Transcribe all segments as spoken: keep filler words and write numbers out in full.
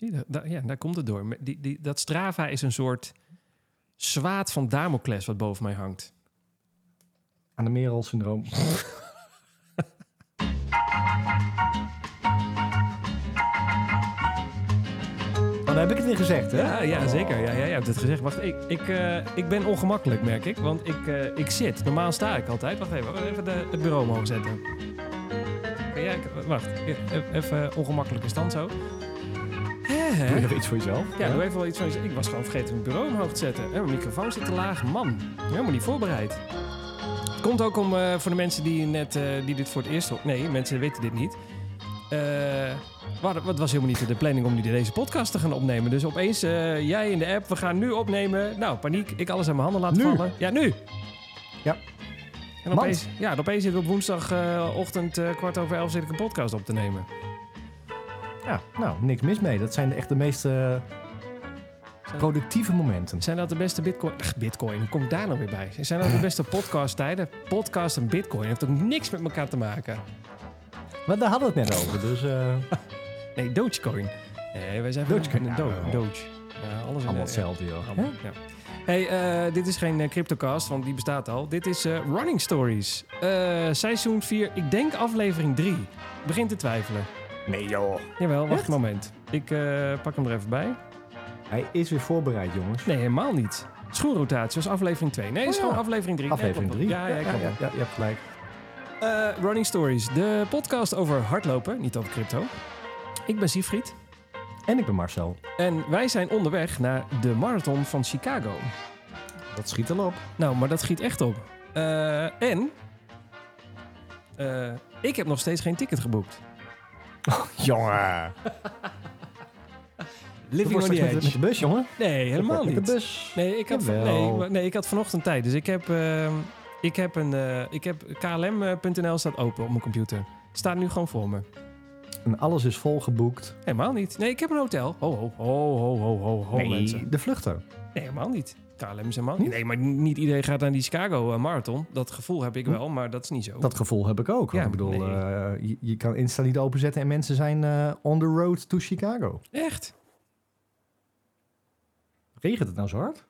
Zie je, ja, daar komt het door. Die, die, dat Strava is een soort zwaard van Damocles wat boven mij hangt. Aan de Merel syndroom. Dan heb ik het weer gezegd, hè? Ja, ja zeker. Ja, ja, jij hebt het gezegd. Wacht, ik, ik, uh, ik ben ongemakkelijk, merk ik. Want ik, uh, ik zit. Normaal sta ik altijd. Wacht even, even de, het bureau omhoog zetten. Ja, ik, wacht, even uh, ongemakkelijke stand zo. He, doe je even iets voor jezelf? Ja, ja, doe even wel iets voor jezelf. Ik was gewoon vergeten mijn bureau omhoog te zetten. En mijn microfoon zit te laag. Man, helemaal niet voorbereid. Het komt ook om, uh, voor de mensen die, net, uh, die dit voor het eerst horen. Nee, mensen weten dit niet. Eh... Uh, Maar het was helemaal niet de planning om nu deze podcast te gaan opnemen. Dus opeens, uh, jij in de app, we gaan nu opnemen. Nou, paniek, ik alles aan mijn handen laten nu. vallen. Ja, nu. Ja. En opeens, ja, opeens zit ik op woensdagochtend uh, kwart over elf zit ik een podcast op te nemen. Ja, nou, niks mis mee. Dat zijn echt de meest uh, productieve momenten. Zijn dat de beste bitcoin... Ach, bitcoin, hoe kom ik daar nou weer bij? Zijn dat de beste podcasttijden? Podcast en bitcoin heeft ook niks met elkaar te maken. Maar daar hadden we het net over, dus... Uh... Nee, Dogecoin. Nee, wij zijn Dogecoin. Een do- ja, Doge. Ja, alles allemaal hetzelfde, joh. Allemaal, ja. Hey, uh, dit is geen uh, CryptoCast, want die bestaat al. Dit is uh, Running Stories. Uh, seizoen vier, ik denk aflevering drie. Begin te twijfelen. Nee, joh. Jawel, wacht een moment. Ik uh, pak hem er even bij. Hij is weer voorbereid, jongens. Nee, helemaal niet. Schoenrotatie was aflevering twee. Nee, oh, is ja. gewoon aflevering drie. Aflevering drie. Ja, ja, ja, ja, ja, ja, ja, je hebt gelijk. Uh, Running Stories, de podcast over hardlopen, niet over crypto. Ik ben Siegfried. En ik ben Marcel. En wij zijn onderweg naar de marathon van Chicago. Dat schiet al op. Nou, maar dat schiet echt op. Uh, en... Uh, ik heb nog steeds geen ticket geboekt. Oh, jongen. Living on the edge. Met, met de bus, jongen? Nee, helemaal niet. Met de bus? Nee, ik had, nee, nee, ik had vanochtend tijd. Dus ik heb... Uh, ik heb, een, uh, ik heb K L M punt N L staat open op mijn computer. Staat nu gewoon voor me. En alles is volgeboekt. Helemaal niet. Nee, ik heb een hotel. Ho, ho, ho, ho, ho, ho, ho nee, mensen. De vluchten. Nee, helemaal niet. K L M is helemaal niet. Nee, maar niet iedereen gaat naar die Chicago Marathon. Dat gevoel heb ik wel, maar dat is niet zo. Dat gevoel heb ik ook. Ja, ik bedoel, nee. uh, je, je kan Insta niet openzetten en mensen zijn uh, on the road to Chicago. Echt? Regent het nou zo hard?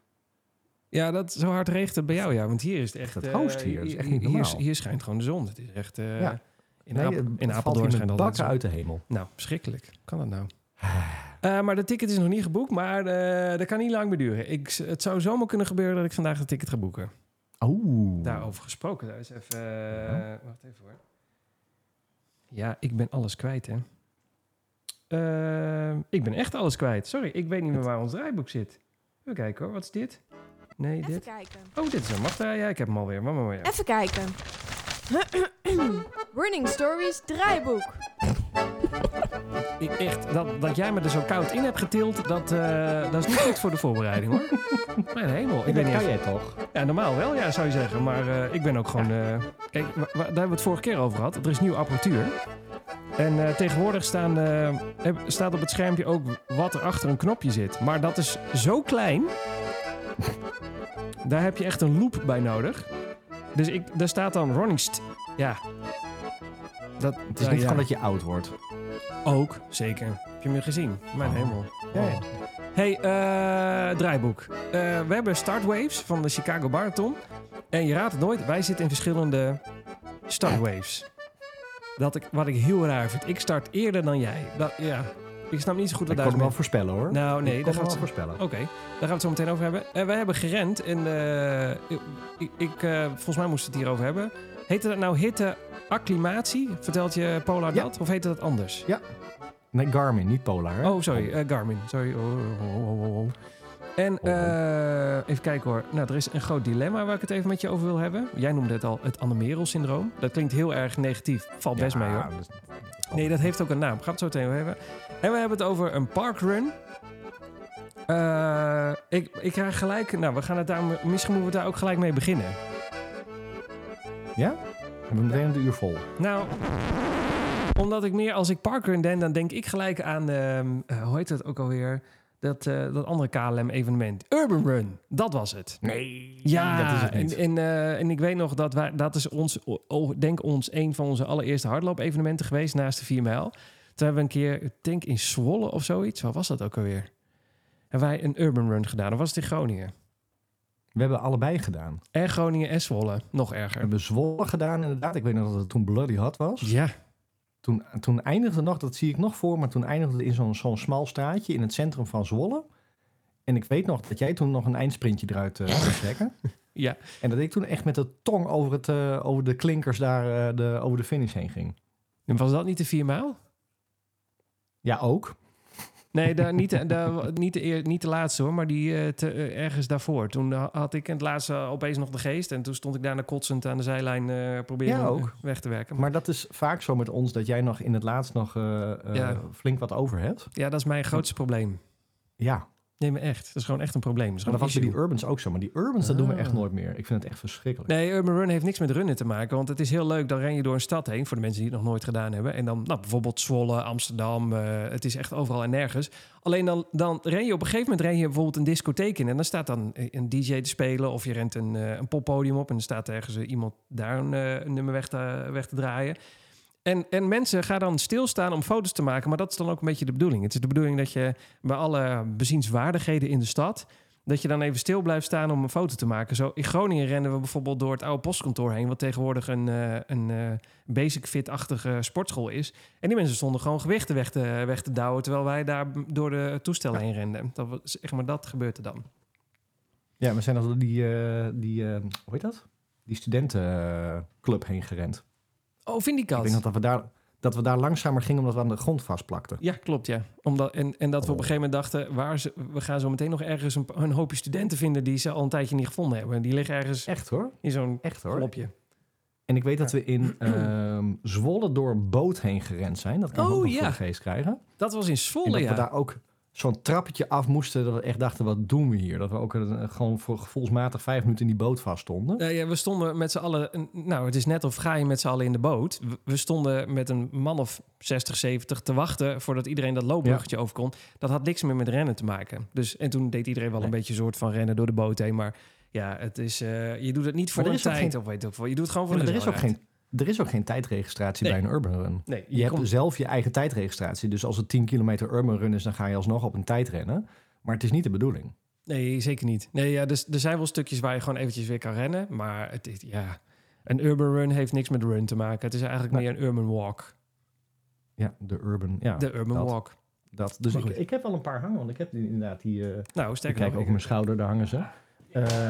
Ja, dat zo hard regent het bij jou, ja. Want hier is het echt... Het hoogst hier. Uh, is echt niet normaal. Hier, hier schijnt gewoon de zon. Het is echt... Uh, ja. In, nee, Apel, in Apeldoorn zijn bakken uit de hemel. Nou, verschrikkelijk. Kan dat nou? Uh, maar de ticket is nog niet geboekt, maar uh, dat kan niet lang meer duren. Ik, het zou zomaar kunnen gebeuren dat ik vandaag de ticket ga boeken. Oh. Daarover gesproken. Daar is even... Uh, ja. Wacht even hoor. Ja, ik ben alles kwijt, hè. Uh, ik ben echt alles kwijt. Sorry, ik weet niet meer waar ons draaiboek zit. Even kijken hoor, wat is dit? Nee, even dit. Kijken. Oh, dit is een macht. Uh, ja, ik heb hem alweer. Maar, maar, maar, ja. Even kijken. Running Stories draaiboek. Ik echt, dat, dat jij me er zo koud in hebt getild, dat, uh, dat is niet goed voor de voorbereiding, hoor. Mijn hemel. Ik ben dat kan jij toch? Ja, normaal wel, ja, zou je zeggen. Maar uh, ik ben ook gewoon... Uh, kijk, w- w- daar hebben we het vorige keer over gehad. Er is nieuw apparatuur. En uh, tegenwoordig staan, uh, heb, staat op het schermpje ook wat er achter een knopje zit. Maar dat is zo klein. Daar heb je echt een loop bij nodig. Dus ik, daar staat dan Running St. Ja. Dat, het is nou, niet gewoon ja. dat je oud wordt. Ook, zeker. Heb je me gezien? Mijn oh. hemel. Oh. Oh. Hey, uh, draaiboek. Uh, we hebben Startwaves van de Chicago Marathon. En je raadt het nooit, wij zitten in verschillende Startwaves. Dat ik, wat ik heel raar vind. Ik start eerder dan jij. Dat, ja. Ik snap niet zo goed wat daar is. Ik kon hem wel voorspellen, hoor. Nou, nee. Ik kon hem wel voorspellen. Oké, okay, daar gaan we het zo meteen over hebben. Uh, wij hebben gerend en uh, ik, ik, uh, volgens mij moest het hierover hebben. Heette dat nou hitte acclimatie? Vertelt je Polar ja. dat? Of heette dat anders? Ja. Nee, Garmin, niet Polar. Hè? Oh, sorry. Uh, Garmin. Sorry. Oh, oh, oh, oh. En uh, even kijken hoor. Nou, er is een groot dilemma waar ik het even met je over wil hebben. Jij noemde het al het Anne Merel syndroom. Dat klinkt heel erg negatief. Valt best ja, mee hoor. Dat is... Nee, dat heeft ook een naam. Gaat het zo meteen over hebben. En we hebben het over een parkrun. Uh, ik, ik krijg gelijk... Nou, we gaan het daar... Misschien moeten we daar ook gelijk mee beginnen. Ja? We hebben meteen een uur vol. Nou, omdat ik meer als ik parkrun denk, dan denk ik gelijk aan... Uh, hoe heet dat ook alweer? Dat, uh, dat andere K L M-evenement. Urban Run, dat was het. Nee, ja, dat is het niet. En, en, uh, en ik weet nog dat wij... Dat is ons, oh, denk ons, een van onze allereerste hardloop-evenementen geweest naast de vier mijl. Toen hebben we een keer, ik denk in Zwolle of zoiets. Wat was dat ook alweer? Hebben wij een Urban Run gedaan. Of was het in Groningen? We hebben allebei gedaan. En Groningen en Zwolle. Nog erger. We hebben Zwolle gedaan, inderdaad. Ik weet nog dat het toen bloody hot was. Ja. Toen, toen eindigde het nog, dat zie ik nog voor... maar toen eindigde het in zo'n, zo'n smal straatje... in het centrum van Zwolle. En ik weet nog dat jij toen nog een eindsprintje eruit uh, kon trekken. Ja. En dat ik toen echt met de tong over, het, uh, over de klinkers... daar uh, de, over de finish heen ging. En was dat niet de vier mijl? Ja, ook. Nee, daar, niet, de, de, niet, de, niet de laatste hoor, maar die te, ergens daarvoor. Toen had ik in het laatste opeens nog de geest... en toen stond ik daarna kotsend aan de zijlijn uh, proberen ja, ook. weg te werken. Maar... maar dat is vaak zo met ons, dat jij nog in het laatst nog uh, uh, ja. flink wat over hebt. Ja, dat is mijn grootste probleem. Ja. Nee, maar echt. Dat is gewoon echt een probleem. Dat, maar dat was bij die Urbans ook zo. Maar die Urbans, ah. dat doen we echt nooit meer. Ik vind het echt verschrikkelijk. Nee, Urban Run heeft niks met runnen te maken. Want het is heel leuk. Dan ren je door een stad heen. Voor de mensen die het nog nooit gedaan hebben. En dan nou, bijvoorbeeld Zwolle, Amsterdam. Uh, het is echt overal en nergens. Alleen dan, dan ren je op een gegeven moment ren je bijvoorbeeld een discotheek in. En dan staat dan een D J te spelen. Of je rent een, uh, een poppodium op. En dan staat ergens uh, iemand daar een, uh, een nummer weg te, weg te draaien. En, en mensen gaan dan stilstaan om foto's te maken. Maar dat is dan ook een beetje de bedoeling. Het is de bedoeling dat je bij alle bezienswaardigheden in de stad... dat je dan even stil blijft staan om een foto te maken. Zo, in Groningen rennen we bijvoorbeeld door het oude postkantoor heen... wat tegenwoordig een, een basic fit-achtige sportschool is. En die mensen stonden gewoon gewichten weg te, weg te douwen... terwijl wij daar door de toestellen heen renden. Dat was, zeg maar, dat gebeurde dan. Ja, we zijn al door die, uh, die, uh, hoe heet dat? die studentenclub heen gerend. Oh, vind ik dat. Ik denk dat we, daar, dat we daar langzamer gingen omdat we aan de grond vastplakten. Ja, klopt, ja. Omdat, en, en dat we oh. op een gegeven moment dachten... Waar ze, we gaan zo meteen nog ergens een, een hoopje studenten vinden... die ze al een tijdje niet gevonden hebben. Die liggen ergens Echt, hoor. in zo'n Echt, hoor. klopje. En ik weet ja. dat we in uh, Zwolle door een boot heen gerend zijn. Dat kan oh, ook nog ja. voor de geest krijgen. Dat was in Zwolle, ja. En dat ja. we daar ook zo'n trappetje af moesten... dat we echt dachten, wat doen we hier? Dat we ook uh, gewoon voor gevoelsmatig vijf minuten in die boot vaststonden. Uh, ja, we stonden met z'n allen... Nou, het is net of ga je met z'n allen in de boot. We stonden met een man of zestig, zeventig te wachten... voordat iedereen dat loopbruggetje ja. over kon. Dat had niks meer met rennen te maken. Dus, en toen deed iedereen wel nee. een beetje soort van rennen door de boot heen. Maar ja, het is, uh, je doet het niet voor de tijd. Geen... Of weet ik, je doet het gewoon voor ja, de er is ook geen. Er is ook geen tijdregistratie nee. bij een Urban Run. Nee, je je komt... hebt zelf je eigen tijdregistratie. Dus als het tien kilometer Urban Run is... dan ga je alsnog op een tijd rennen. Maar het is niet de bedoeling. Nee, zeker niet. Nee, ja, dus, er zijn wel stukjes waar je gewoon eventjes weer kan rennen. Maar het is, ja, een Urban Run heeft niks met run te maken. Het is eigenlijk maar... meer een Urban Walk. Ja, de Urban, ja, de urban dat, Walk. Dat. Dus ik, ik heb wel een paar hangen. Want ik heb inderdaad die... Uh, nou, sterker kijk, over mijn schouder, daar hangen ze.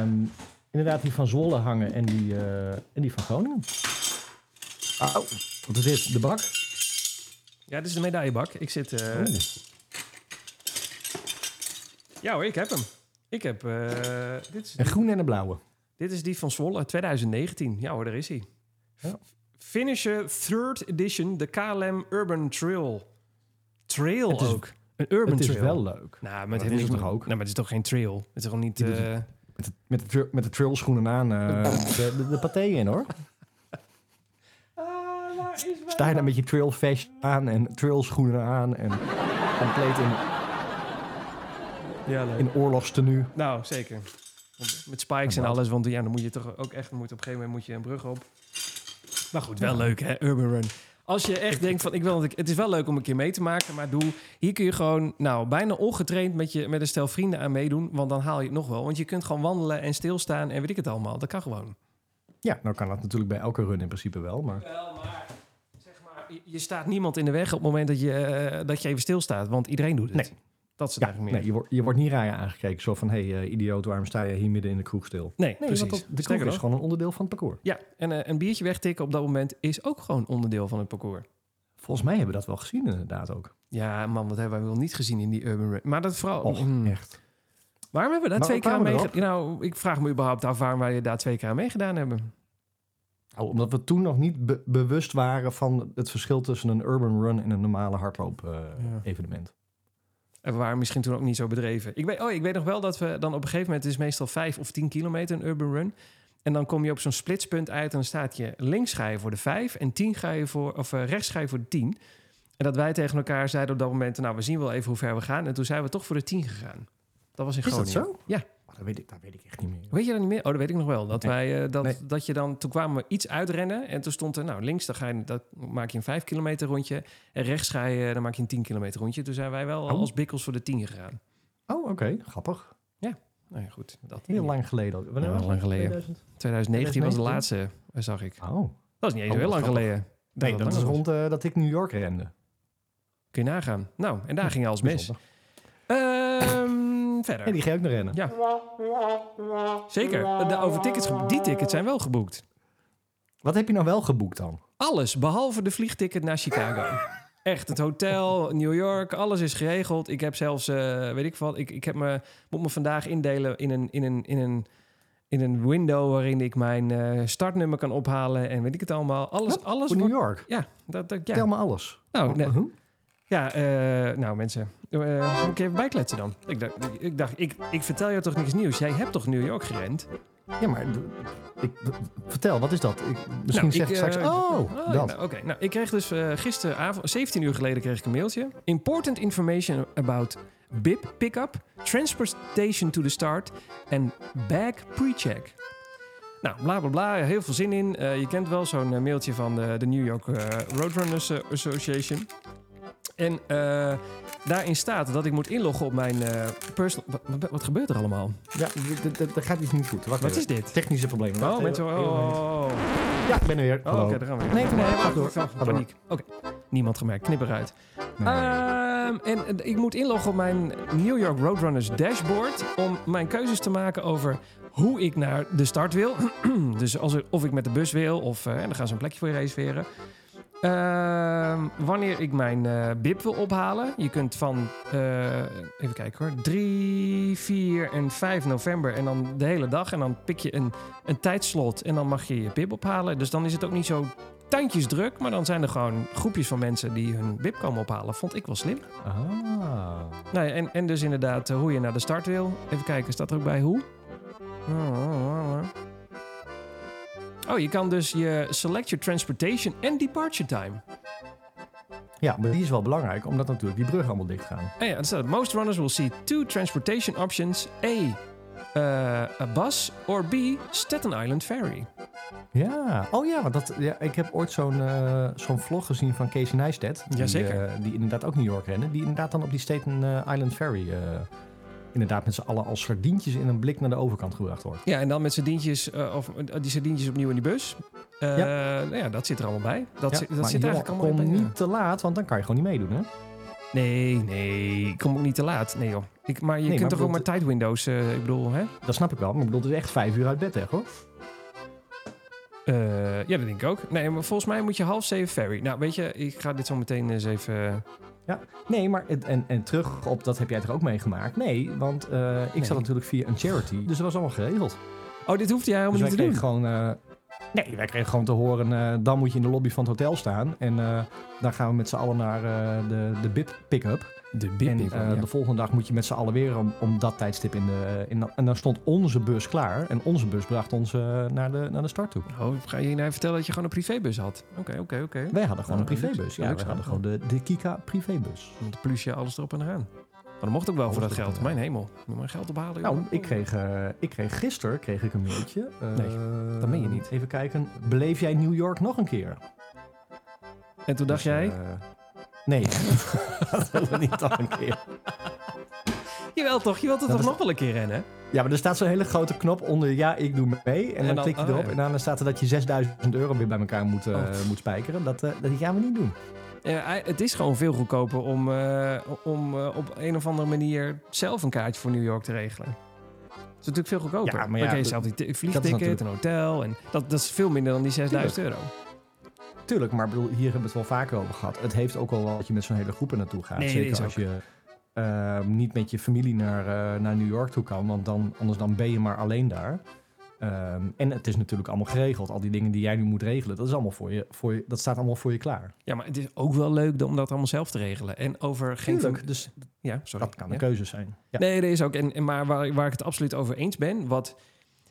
Um, inderdaad, die van Zwolle hangen en die, uh, en die van Groningen. Oh, wat is dit? De bak? Ja, dit is de medaillebak. Ik zit... Uh... Oh. Ja hoor, ik heb hem. Ik heb... Uh... Dit is een die... groene en een blauwe. Dit is die van Zwolle, twintig negentien. Ja hoor, daar is hij. Ja. Finisher third edition, de K L M Urban Trail. Trail het is, ook. Een Urban het Trail. Het is wel leuk. Nou, maar het is toch ook? Nou, maar het is toch geen trail? Het is gewoon niet... Uh... Het, met, de, met, de, met de trail schoenen aan, uh, de, de, de paté in hoor. Sta je daar met je trail vest aan en trail schoenen aan en compleet in, ja, in oorlogstenue. Nou, zeker. Met spikes en, en alles, want ja, dan moet je toch ook echt, moet op een gegeven moment moet je een brug op. Maar goed, wel ja. leuk hè, Urban Run. Als je echt denkt van, ik wil, het is wel leuk om een keer mee te maken, maar doe, hier kun je gewoon, nou, bijna ongetraind met, je, met een stel vrienden aan meedoen, want dan haal je het nog wel. Want je kunt gewoon wandelen en stilstaan en weet ik het allemaal, dat kan gewoon. Ja, nou kan dat natuurlijk bij elke run in principe wel, maar... Wel, maar... Je staat niemand in de weg op het moment dat je, uh, dat je even stilstaat. Want iedereen doet het. Nee. Dat is het ja, eigenlijk meer. Nee, je, wordt, je wordt niet raar aangekeken. Zo van, hé, hey, uh, idioot, waarom sta je hier midden in de kroeg stil? Nee, nee precies. Dat, de kroeg is gewoon een onderdeel van het parcours. Ja, en uh, een biertje wegtikken op dat moment is ook gewoon onderdeel van het parcours. Volgens mij hebben we dat wel gezien inderdaad ook. Ja, man, dat hebben wij wel niet gezien in die Urban Run. Maar dat vooral... Och, mm. echt. Waarom hebben we daar twee keer aan meegedaan? Nou, ik vraag me überhaupt af waarom wij daar twee keer aan meegedaan hebben. Oh, omdat we toen nog niet be- bewust waren van het verschil tussen een Urban Run en een normale hardloop-evenement. Uh, ja. En we waren misschien toen ook niet zo bedreven. Ik weet, oh, ik weet nog wel dat we dan op een gegeven moment, het is meestal vijf of tien kilometer een Urban Run. En dan kom je op zo'n splitspunt uit en dan staat je links ga je voor de vijf en tien ga je voor, of uh, rechts ga je voor de tien. En dat wij tegen elkaar zeiden op dat moment, nou we zien wel even hoe ver we gaan. En toen zijn we toch voor de tien gegaan. Dat was in Groningen. Is dat zo? Ja. Maar dat weet ik, dat weet ik echt niet meer. Weet je dat niet meer? Oh, dat weet ik nog wel. Dat nee. wij, uh, dat, nee. dat je dan, toen kwamen we iets uitrennen. En toen stond er, nou, links, dan, ga je, dan maak je een vijf kilometer rondje. En rechts ga je, dan maak je een tien kilometer rondje. Toen zijn wij wel oh. als bikkels voor de tien gegaan. Oh, oké. Okay. Grappig. Ja. Nou ja, goed. Dat heel lang geleden. Wanneer ja, was lang geleden. twintig negentien was de laatste, zag ik. Oh. Dat is niet eens oh, heel lang geleden. Nee, dat, nee, dat, dat is rond uh, dat ik New York rende. Kun je nagaan. Nou, en daar ja, ging alles mis. Um, verder. En die ga je ook naar rennen. Ja. Zeker. De, over tickets, die tickets zijn wel geboekt. Wat heb je nou wel geboekt dan? Alles, behalve de vliegticket naar Chicago. Echt, het hotel, New York, alles is geregeld. Ik heb zelfs, uh, weet ik wat, ik, ik heb me, moet me vandaag indelen in een, in een, in een, in een window waarin ik mijn uh, startnummer kan ophalen en weet ik het allemaal. Alles, wat? alles. Voor New York? Ja, dat, dat, ja. Tel me alles. Nou, ne- uh-huh. ja, uh, nou mensen, uh, moet ik even bijkletsen dan? Ik dacht, ik, dacht ik, ik vertel jou toch niks nieuws? Jij hebt toch New York gerend? Ja, maar ik, vertel, wat is dat? Ik, misschien nou, zeg ik, ik straks... Uh, oh, oh dat. Nou, okay. nou, ik kreeg dus uh, gisteravond, zeventien uur geleden, kreeg ik een mailtje. Important information about bib pickup, transportation to the start en bag pre-check. Nou, bla bla bla, heel veel zin in. Uh, je kent wel zo'n uh, mailtje van de, de New York uh, Roadrunners uh, Association. En uh, daarin staat dat ik moet inloggen op mijn uh, personal... Wat, wat, wat gebeurt er allemaal? Ja, dat gaat iets niet goed. Wacht wat even. Is dit? Technische problemen. Oh, mensen... Oh. Ja, ik ben er weer. Oh, oké, okay, daar gaan we weer. Nee, nee, nee. Ga door. Paniek. Oké. Okay. Niemand gemerkt. Knip eruit. Nee. Um, en uh, ik moet inloggen op mijn New York Roadrunners dashboard... om mijn keuzes te maken over hoe ik naar de start wil. Dus als er, of ik met de bus wil of... Uh, en dan gaan ze een plekje voor je reserveren. Uh, wanneer ik mijn uh, bib wil ophalen. Je kunt van, uh, even kijken hoor, drie, vier en vijf november en dan de hele dag. En dan pik je een, een tijdslot en dan mag je je bib ophalen. Dus dan is het ook niet zo tuintjesdruk. Maar dan zijn er gewoon groepjes van mensen die hun bib komen ophalen. Vond ik wel slim. Ah. Nou ja, en, en dus inderdaad uh, hoe je naar de start wil. Even kijken, staat er ook bij hoe? Oh, oh, oh, oh. Oh, je kan dus je select your transportation en departure time. Ja, maar die is wel belangrijk, omdat natuurlijk die brug allemaal dicht gaan. En ja, er staat, most runners will see two transportation options. A, uh, a bus, or B, Staten Island Ferry. Ja, oh ja, want dat, ja, ik heb ooit zo'n, uh, zo'n vlog gezien van Casey Neistat. Die, Jazeker. Uh, die inderdaad ook New York rennen. Die inderdaad dan op die Staten Island Ferry... Uh, inderdaad met z'n allen als sardientjes in een blik naar de overkant gebracht wordt. Ja, en dan met sardientjes, uh, of uh, die sardientjes opnieuw in die bus. Uh, ja. Nou ja, dat zit er allemaal bij. Dat, ja, zi- dat zit er eigenlijk allemaal bij. Kom niet te laat, want dan kan je gewoon niet meedoen, hè? Nee, nee, kom ook niet te laat. Nee, joh. Ik, maar je nee, kunt toch ook maar tijdwindows, uh, ik bedoel, hè? Dat snap ik wel, maar ik bedoel, het is echt vijf uur uit bed, hè, hoor. Uh, ja, dat denk ik ook. Nee, maar volgens mij moet je half zeven ferry. Nou, weet je, ik ga dit zo meteen eens even... Uh, Ja, nee, maar en, en terug op dat heb jij toch ook meegemaakt? Nee, want uh, ik nee. zat natuurlijk via een charity, dus dat was allemaal geregeld. Oh, dit hoefde jij helemaal dus niet te doen? Gewoon, uh, nee, wij kregen gewoon te horen, uh, dan moet je in de lobby van het hotel staan. En uh, dan gaan we met z'n allen naar uh, de, de bib pick-up. De bib en uh, ja. de volgende dag moet je met z'n allen weer om, om dat tijdstip in de... In dat, en dan stond onze bus klaar en onze bus bracht ons uh, naar, de, naar de start toe. Oh, ga je nou vertellen dat je gewoon een privébus had? Oké, okay, oké, okay, oké. Okay. Wij hadden gewoon nou, een privébus. Ja, ja, wij hadden gewoon de, de Kika privébus. Met de plusje, alles erop en eraan. Maar dat mocht ook wel alles voor dat geld. Mijn hemel. Moet mijn geld ophalen. Nou, ik kreeg, uh, ik kreeg gisteren kreeg ik een mailtje. Uh, nee, dat meen je niet. Even kijken. Beleef jij New York nog een keer? En toen dacht dus, jij... Uh, Nee, dat willen we niet al een keer. Jawel toch, je wilt het dat toch is... nog wel een keer rennen? Ja, maar er staat zo'n hele grote knop onder ja, ik doe mee. En, en dan, dan klik je oh, erop ja. en dan staat er dat je zesduizend euro weer bij elkaar moet, uh, oh. moet spijkeren. Dat, uh, dat gaan we niet doen. Ja, het is gewoon veel goedkoper om, uh, om uh, op een of andere manier zelf een kaartje voor New York te regelen. Dat is natuurlijk veel goedkoper. Ja, maar ja, dan krijg je zelf die vliegticket, natuurlijk... een hotel. En dat, dat is veel minder dan die zesduizend euro. Tuurlijk, maar bedoel, hier hebben we het wel vaker over gehad. Het heeft ook wel wat je met zo'n hele groep er naartoe gaat. Nee, zeker als je uh, niet met je familie naar, uh, naar New York toe kan. Want dan, anders dan ben je maar alleen daar. Um, en het is natuurlijk allemaal geregeld. Al die dingen die jij nu moet regelen, dat, is allemaal voor je, voor je, dat staat allemaal voor je klaar. Ja, maar het is ook wel leuk om dat allemaal zelf te regelen. En over geen... Tuurlijk, dus ja, sorry. Dat kan ja. een keuze zijn. Ja. Nee, dat is ook. En, en maar waar, waar ik het absoluut over eens ben... wat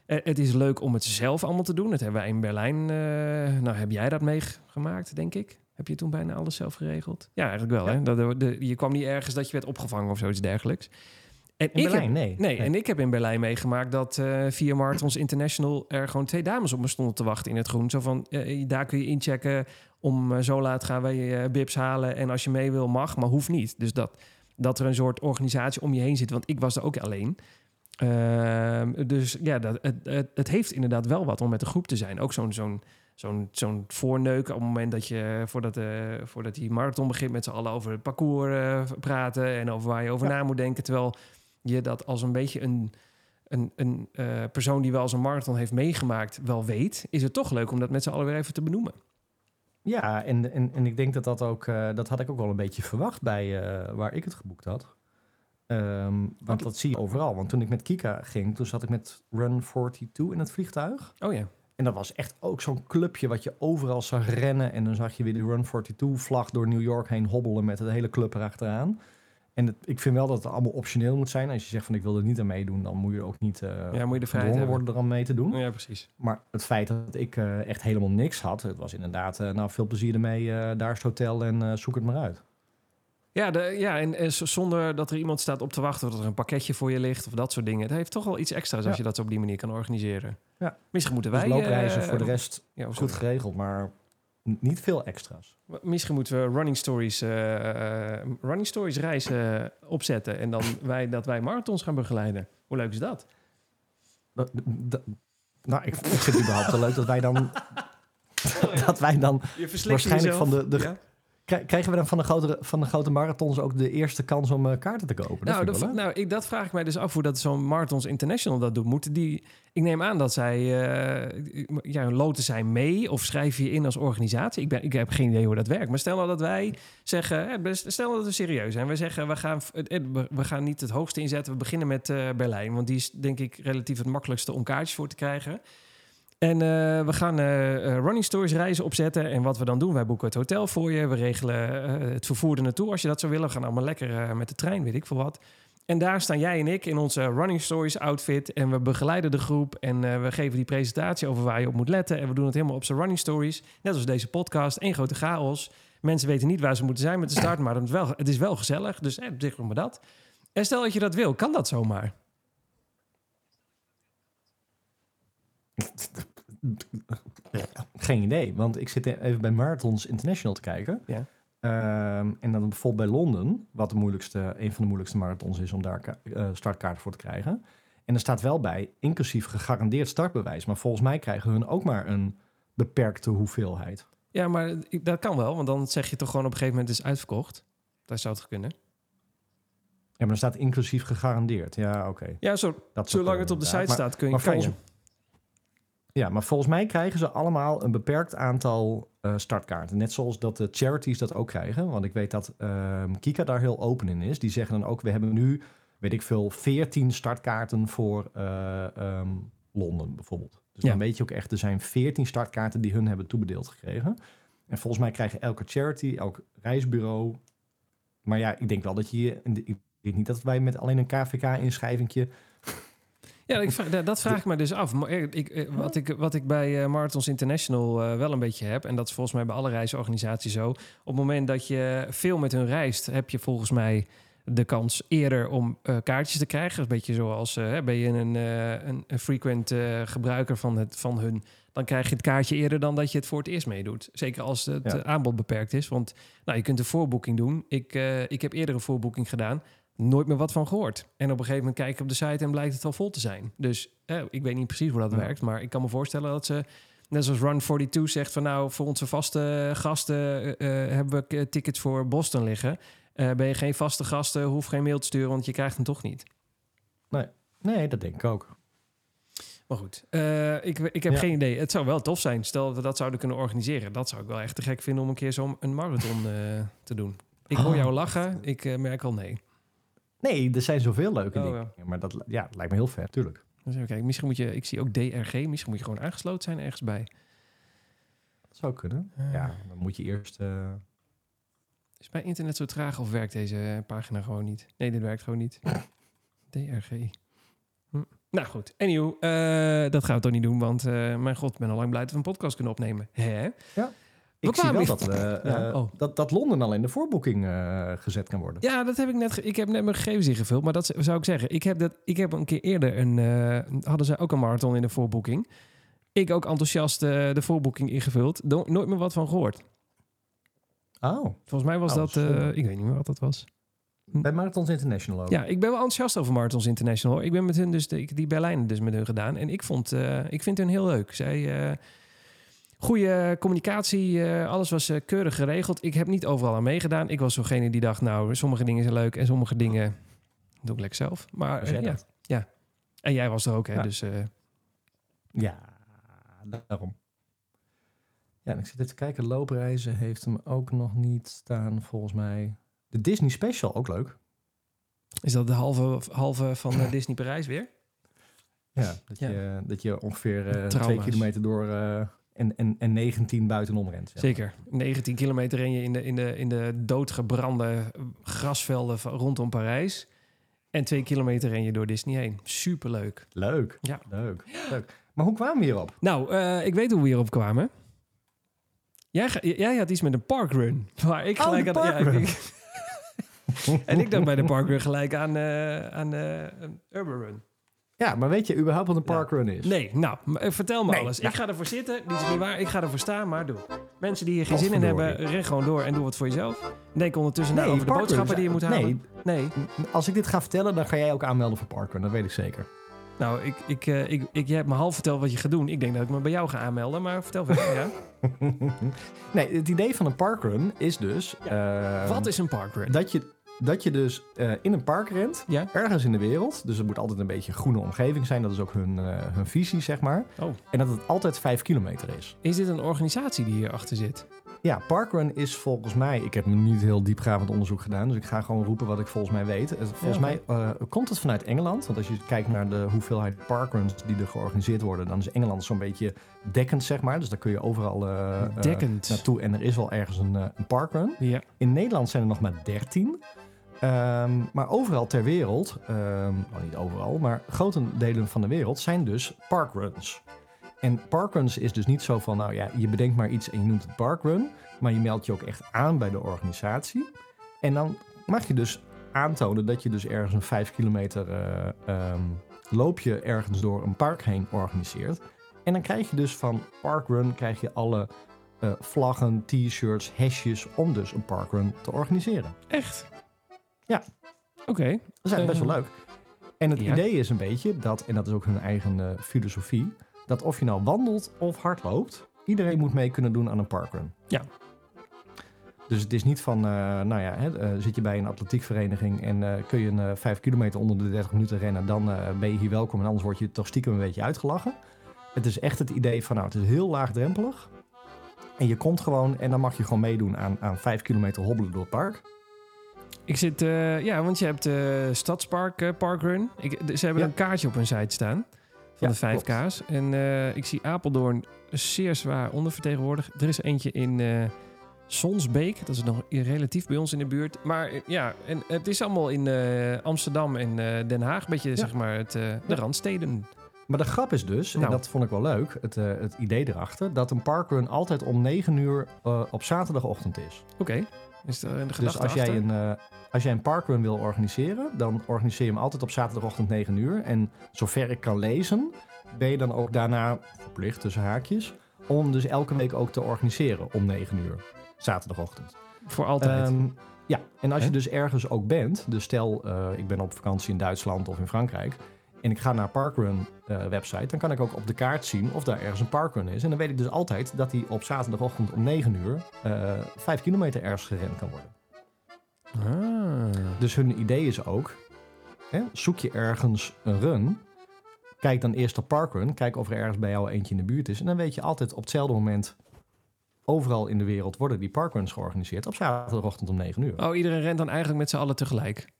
Het is leuk om het zelf allemaal te doen. Dat hebben wij in Berlijn. Uh, nou, heb jij dat meegemaakt, denk ik? Heb je toen bijna alles zelf geregeld? Ja, eigenlijk wel. Ja. Hè? Dat, de, je kwam niet ergens dat je werd opgevangen of zoiets dergelijks. En in ik Berlijn? Heb, nee, nee, nee. En ik heb in Berlijn meegemaakt dat uh, via Marathons International er gewoon twee dames op me stonden te wachten in het groen. Zo van, uh, daar kun je inchecken. Om uh, zo laat gaan wij uh, bips halen. En als je mee wil mag, maar hoeft niet. Dus dat, dat er een soort organisatie om je heen zit. Want ik was er ook alleen. Uh, dus ja, dat, het, het, het heeft inderdaad wel wat om met een groep te zijn. Ook zo'n, zo'n, zo'n, zo'n voorneuk op het moment dat je... Voordat, uh, voordat die marathon begint met z'n allen over het parcours uh, praten. En over waar je over ja. na moet denken. Terwijl... je dat als een beetje een, een, een uh, persoon die wel eens een marathon heeft meegemaakt wel weet... is het toch leuk om dat met z'n allen weer even te benoemen. Ja, en, en, en ik denk dat dat ook... Uh, dat had ik ook wel een beetje verwacht bij uh, waar ik het geboekt had. Um, want dat zie je overal. Want toen ik met Kika ging, toen zat ik met Run forty-two in het vliegtuig. Oh ja. En dat was echt ook zo'n clubje wat je overal zag rennen... en dan zag je weer die Run forty-two-vlag door New York heen hobbelen... met de hele club erachteraan. En het, ik vind wel dat het allemaal optioneel moet zijn. Als je zegt van ik wil er niet aan meedoen, dan moet je ook niet uh, ja, moet je de gedwongen worden er aan mee te doen. Ja, precies. Maar het feit dat ik uh, echt helemaal niks had, het was inderdaad, uh, nou veel plezier ermee, uh, daar is het hotel en uh, zoek het maar uit. Ja, de, ja en, en zonder dat er iemand staat op te wachten of dat er een pakketje voor je ligt of dat soort dingen. Het heeft toch wel iets extra's ja. als je dat op die manier kan organiseren. Ja. Misschien moeten wij... Dus loopreizen uh, voor de rest ja, goed sorry. geregeld, maar... niet veel extra's. Misschien moeten we Running Stories, uh, uh, running stories reizen uh, opzetten... en dan wij, dat wij marathons gaan begeleiden. Hoe leuk is dat? dat, dat nou, ik, ik vind het überhaupt wel leuk dat wij dan... Oh ja. dat wij dan waarschijnlijk van de... de ja? Krijgen we dan van de, grote, van de grote marathons ook de eerste kans om uh, kaarten te kopen? Dat nou, dat, v- nou ik, dat vraag ik mij dus af hoe dat zo'n Marathons International dat doet. Moeten die, ik neem aan dat zij... Uh, ja, loten zij mee of schrijven je in als organisatie? Ik, ben, ik heb geen idee hoe dat werkt. Maar stel nou dat wij zeggen... Stel dat we serieus zijn. We zeggen, we gaan, we gaan niet het hoogste inzetten. We beginnen met uh, Berlijn. Want die is denk ik relatief het makkelijkste om kaartjes voor te krijgen... En uh, we gaan uh, Running Stories reizen opzetten. En wat we dan doen, wij boeken het hotel voor je. We regelen uh, het vervoer er naartoe als je dat zou willen. We gaan allemaal lekker uh, met de trein, weet ik veel wat. En daar staan jij en ik in onze Running Stories outfit. En we begeleiden de groep. En uh, we geven die presentatie over waar je op moet letten. En we doen het helemaal op zijn Running Stories. Net als deze podcast. Één grote chaos. Mensen weten niet waar ze moeten zijn met de start. Maar het, wel, het is wel gezellig. Dus eh, zeg maar dat. En stel dat je dat wil, kan dat zomaar? Geen idee, want ik zit even bij Marathons International te kijken. Ja. Um, en dan bijvoorbeeld bij Londen, wat de moeilijkste, een van de moeilijkste marathons is om daar ka- uh, startkaarten voor te krijgen. En er staat wel bij, inclusief gegarandeerd startbewijs. Maar volgens mij krijgen hun ook maar een beperkte hoeveelheid. Ja, maar dat kan wel, want dan zeg je toch gewoon op een gegeven moment is uitverkocht. Dat zou het kunnen. Ja, maar dan staat inclusief gegarandeerd. Ja, oké. Okay. Ja, zo, zolang het op de site maar, staat kun je... Maar volgens, kan je. Ja, maar volgens mij krijgen ze allemaal een beperkt aantal uh, startkaarten. Net zoals dat de charities dat ook krijgen. Want ik weet dat uh, Kika daar heel open in is. Die zeggen dan ook, we hebben nu, weet ik veel, veertien startkaarten voor uh, um, Londen bijvoorbeeld. Dus ja. Dan weet je ook echt, er zijn veertien startkaarten die hun hebben toebedeeld gekregen. En volgens mij krijgen elke charity, elk reisbureau... Maar ja, ik denk wel dat je... Ik denk niet dat wij met alleen een K V K-inschrijvingje... Ja, ik vraag, dat vraag ik me dus af. Ik, wat, ik, wat ik bij Marathons International uh, wel een beetje heb... en dat is volgens mij bij alle reisorganisaties zo... op het moment dat je veel met hun reist... heb je volgens mij de kans eerder om uh, kaartjes te krijgen. Een beetje zoals uh, ben je een, uh, een, een frequent uh, gebruiker van, het, van hun... dan krijg je het kaartje eerder dan dat je het voor het eerst meedoet. Zeker als het ja. aanbod beperkt is. Want nou, je kunt een voorboeking doen. Ik, uh, ik heb eerder een voorboeking gedaan... nooit meer wat van gehoord. En op een gegeven moment kijk ik op de site... en blijkt het al vol te zijn. Dus eh, ik weet niet precies hoe dat ja. werkt... maar ik kan me voorstellen dat ze... net zoals Run forty-two zegt van... nou, voor onze vaste gasten... Uh, hebben we tickets voor Boston liggen. Uh, ben je geen vaste gasten... hoef geen mail te sturen, want je krijgt hem toch niet. Nee, nee dat denk ik ook. Maar goed, uh, ik, ik heb ja. geen idee. Het zou wel tof zijn. Stel dat we dat zouden kunnen organiseren. Dat zou ik wel echt te gek vinden... om een keer zo'n een marathon uh, te doen. Ik hoor oh. jou lachen. Ik uh, merk al nee. Nee, er zijn zoveel leuke oh, dingen. Ja. Maar dat ja, lijkt me heel ver, tuurlijk. Dus even kijken, misschien moet je, ik zie ook D R G, misschien moet je gewoon aangesloten zijn ergens bij. Dat zou kunnen. Uh. Ja, dan moet je eerst... Uh... Is mijn internet zo traag of werkt deze pagina gewoon niet? Nee, dit werkt gewoon niet. D R G. Hm. Nou goed, anyhow, uh, dat gaan we toch niet doen, want uh, mijn god, ik ben al lang blij dat we een podcast kunnen opnemen. Hè? Ja. Ik zie wel dat, uh, ja, oh. dat, dat Londen al in de voorboeking uh, gezet kan worden. Ja, dat heb ik net. Ge- ik heb net mijn gegevens ingevuld, maar dat zou ik zeggen. Ik heb, dat, ik heb een keer eerder een. Uh, hadden ze ook een marathon in de voorboeking. Ik ook enthousiast uh, de voorboeking ingevuld. No- nooit meer wat van gehoord. Oh. Volgens mij was oh, dat. Uh, ik weet niet meer wat dat was. Bij Marathons International ook. Ja, ik ben wel enthousiast over Marathons International. Ik ben met hun dus de, die Berlijn dus met hun gedaan. En ik, vond, uh, ik vind hun heel leuk. Zij. Uh, Goede communicatie, alles was keurig geregeld. Ik heb niet overal aan meegedaan. Ik was zo'gene die dacht, nou, sommige dingen zijn leuk... en sommige dingen doe ik lekker zelf. Maar uh, ja, ja, en jij was er ook, hè? Ja, dus, uh... ja daarom. Ja, en ik zit even te kijken. Loopreizen heeft hem ook nog niet staan, volgens mij. De Disney Special, ook leuk. Is dat de halve, halve van Disney Parijs weer? Ja, dat, ja. Je, dat je ongeveer uh, twee kilometer door... Uh, En, en, en negentien buitenom rent. Zeg maar. Zeker. negentien kilometer ren je in de, in de, in de doodgebrande grasvelden van, rondom Parijs. En twee kilometer ren je door Disney heen. Superleuk. Leuk. Ja. Leuk. Leuk. Maar hoe kwamen we hierop? Nou, uh, ik weet hoe we hierop kwamen. Jij, ga, jij had iets met een parkrun. Maar ik gelijk oh, de aan... Parkrun. Ja, ik, en ik dacht bij de parkrun gelijk aan, uh, aan uh, Urban Run. Ja, maar weet je überhaupt wat een parkrun is? Nee, nou, vertel me nee, alles. Ja. Ik ga ervoor zitten, dit is niet waar. Ik ga ervoor staan, maar doe. Mensen die hier geen zin in hebben, ren gewoon door en doe wat voor jezelf. Denk ondertussen nee, na over de boodschappen die je moet halen. Nee, nee, als ik dit ga vertellen, dan ga jij ook aanmelden voor parkrun. Dat weet ik zeker. Nou, ik, ik, uh, ik, ik, jij hebt me half verteld wat je gaat doen. Ik denk dat ik me bij jou ga aanmelden, maar vertel verder. Ja. Nee, het idee van een parkrun is dus... Ja. Uh, wat is een parkrun? Dat je... Dat je dus uh, in een park rent, ja? Ergens in de wereld. Dus het moet altijd een beetje een groene omgeving zijn. Dat is ook hun, uh, hun visie, zeg maar. Oh. En dat het altijd vijf kilometer is. Is dit een organisatie die hierachter zit? Ja, Parkrun is volgens mij... Ik heb niet heel diepgaand onderzoek gedaan. Dus ik ga gewoon roepen wat ik volgens mij weet. Volgens ja, mij uh, komt het vanuit Engeland. Want als je kijkt naar de hoeveelheid parkruns die er georganiseerd worden... dan is Engeland zo'n beetje dekkend, zeg maar. Dus daar kun je overal uh, uh, naartoe. En er is wel ergens een, uh, een parkrun. Ja. In Nederland zijn er nog maar dertien... Um, maar overal ter wereld, um, nou niet overal, maar grote delen van de wereld zijn dus parkruns. En parkruns is dus niet zo van, nou ja, je bedenkt maar iets en je noemt het parkrun. Maar je meldt je ook echt aan bij de organisatie. En dan mag je dus aantonen dat je dus ergens een vijf kilometer uh, um, loopje ergens door een park heen organiseert. En dan krijg je dus van parkrun krijg je alle uh, vlaggen, t-shirts, hesjes om dus een parkrun te organiseren. Echt? Ja, oké. Okay. Dat is best wel leuk. En het ja. idee is een beetje dat, en dat is ook hun eigen uh, filosofie, dat of je nou wandelt of hardloopt, iedereen moet mee kunnen doen aan een parkrun. Ja. Dus het is niet van, uh, nou ja, hè, uh, zit je bij een atletiekvereniging en uh, kun je een uh, vijf kilometer onder de dertig minuten rennen, dan uh, ben je hier welkom en anders word je toch stiekem een beetje uitgelachen. Het is echt het idee van, nou, het is heel laagdrempelig en je komt gewoon en dan mag je gewoon meedoen aan, aan vijf kilometer hobbelen door het park. Ik zit, uh, ja, want je hebt uh, Stadspark, uh, Parkrun. Ik, ze hebben ja. een kaartje op hun site staan van ja, de vijf K's. En uh, ik zie Apeldoorn zeer zwaar ondervertegenwoordigd. Er is eentje in uh, Sonsbeek. Dat is nog relatief bij ons in de buurt. Maar uh, ja, en het is allemaal in uh, Amsterdam en uh, Den Haag. Een beetje, ja. zeg maar, het, uh, de ja. randsteden. Maar de grap is dus, en nou. dat vond ik wel leuk, het, uh, het idee erachter... dat een parkrun altijd om negen uur uh, op zaterdagochtend is. Oké. Okay. Is er een dus als jij een, uh, als jij een parkrun wil organiseren... dan organiseer je hem altijd op zaterdagochtend negen uur. En zover ik kan lezen... ben je dan ook daarna verplicht tussen haakjes... om dus elke week ook te organiseren om negen uur. Zaterdagochtend. Voor altijd. Um, ja, en als He? je dus ergens ook bent... dus stel, uh, ik ben op vakantie in Duitsland of in Frankrijk... en ik ga naar parkrun uh, website... dan kan ik ook op de kaart zien of daar ergens een parkrun is. En dan weet ik dus altijd dat die op zaterdagochtend om negen uur... Uh, vijf kilometer ergens gerend kan worden. Ah. Dus hun idee is ook... Hè, zoek je ergens een run... kijk dan eerst op parkrun... kijk of er ergens bij jou eentje in de buurt is... en dan weet je altijd op hetzelfde moment... overal in de wereld worden die parkruns georganiseerd... op zaterdagochtend om negen uur. Oh, iedereen rent dan eigenlijk met z'n allen tegelijk?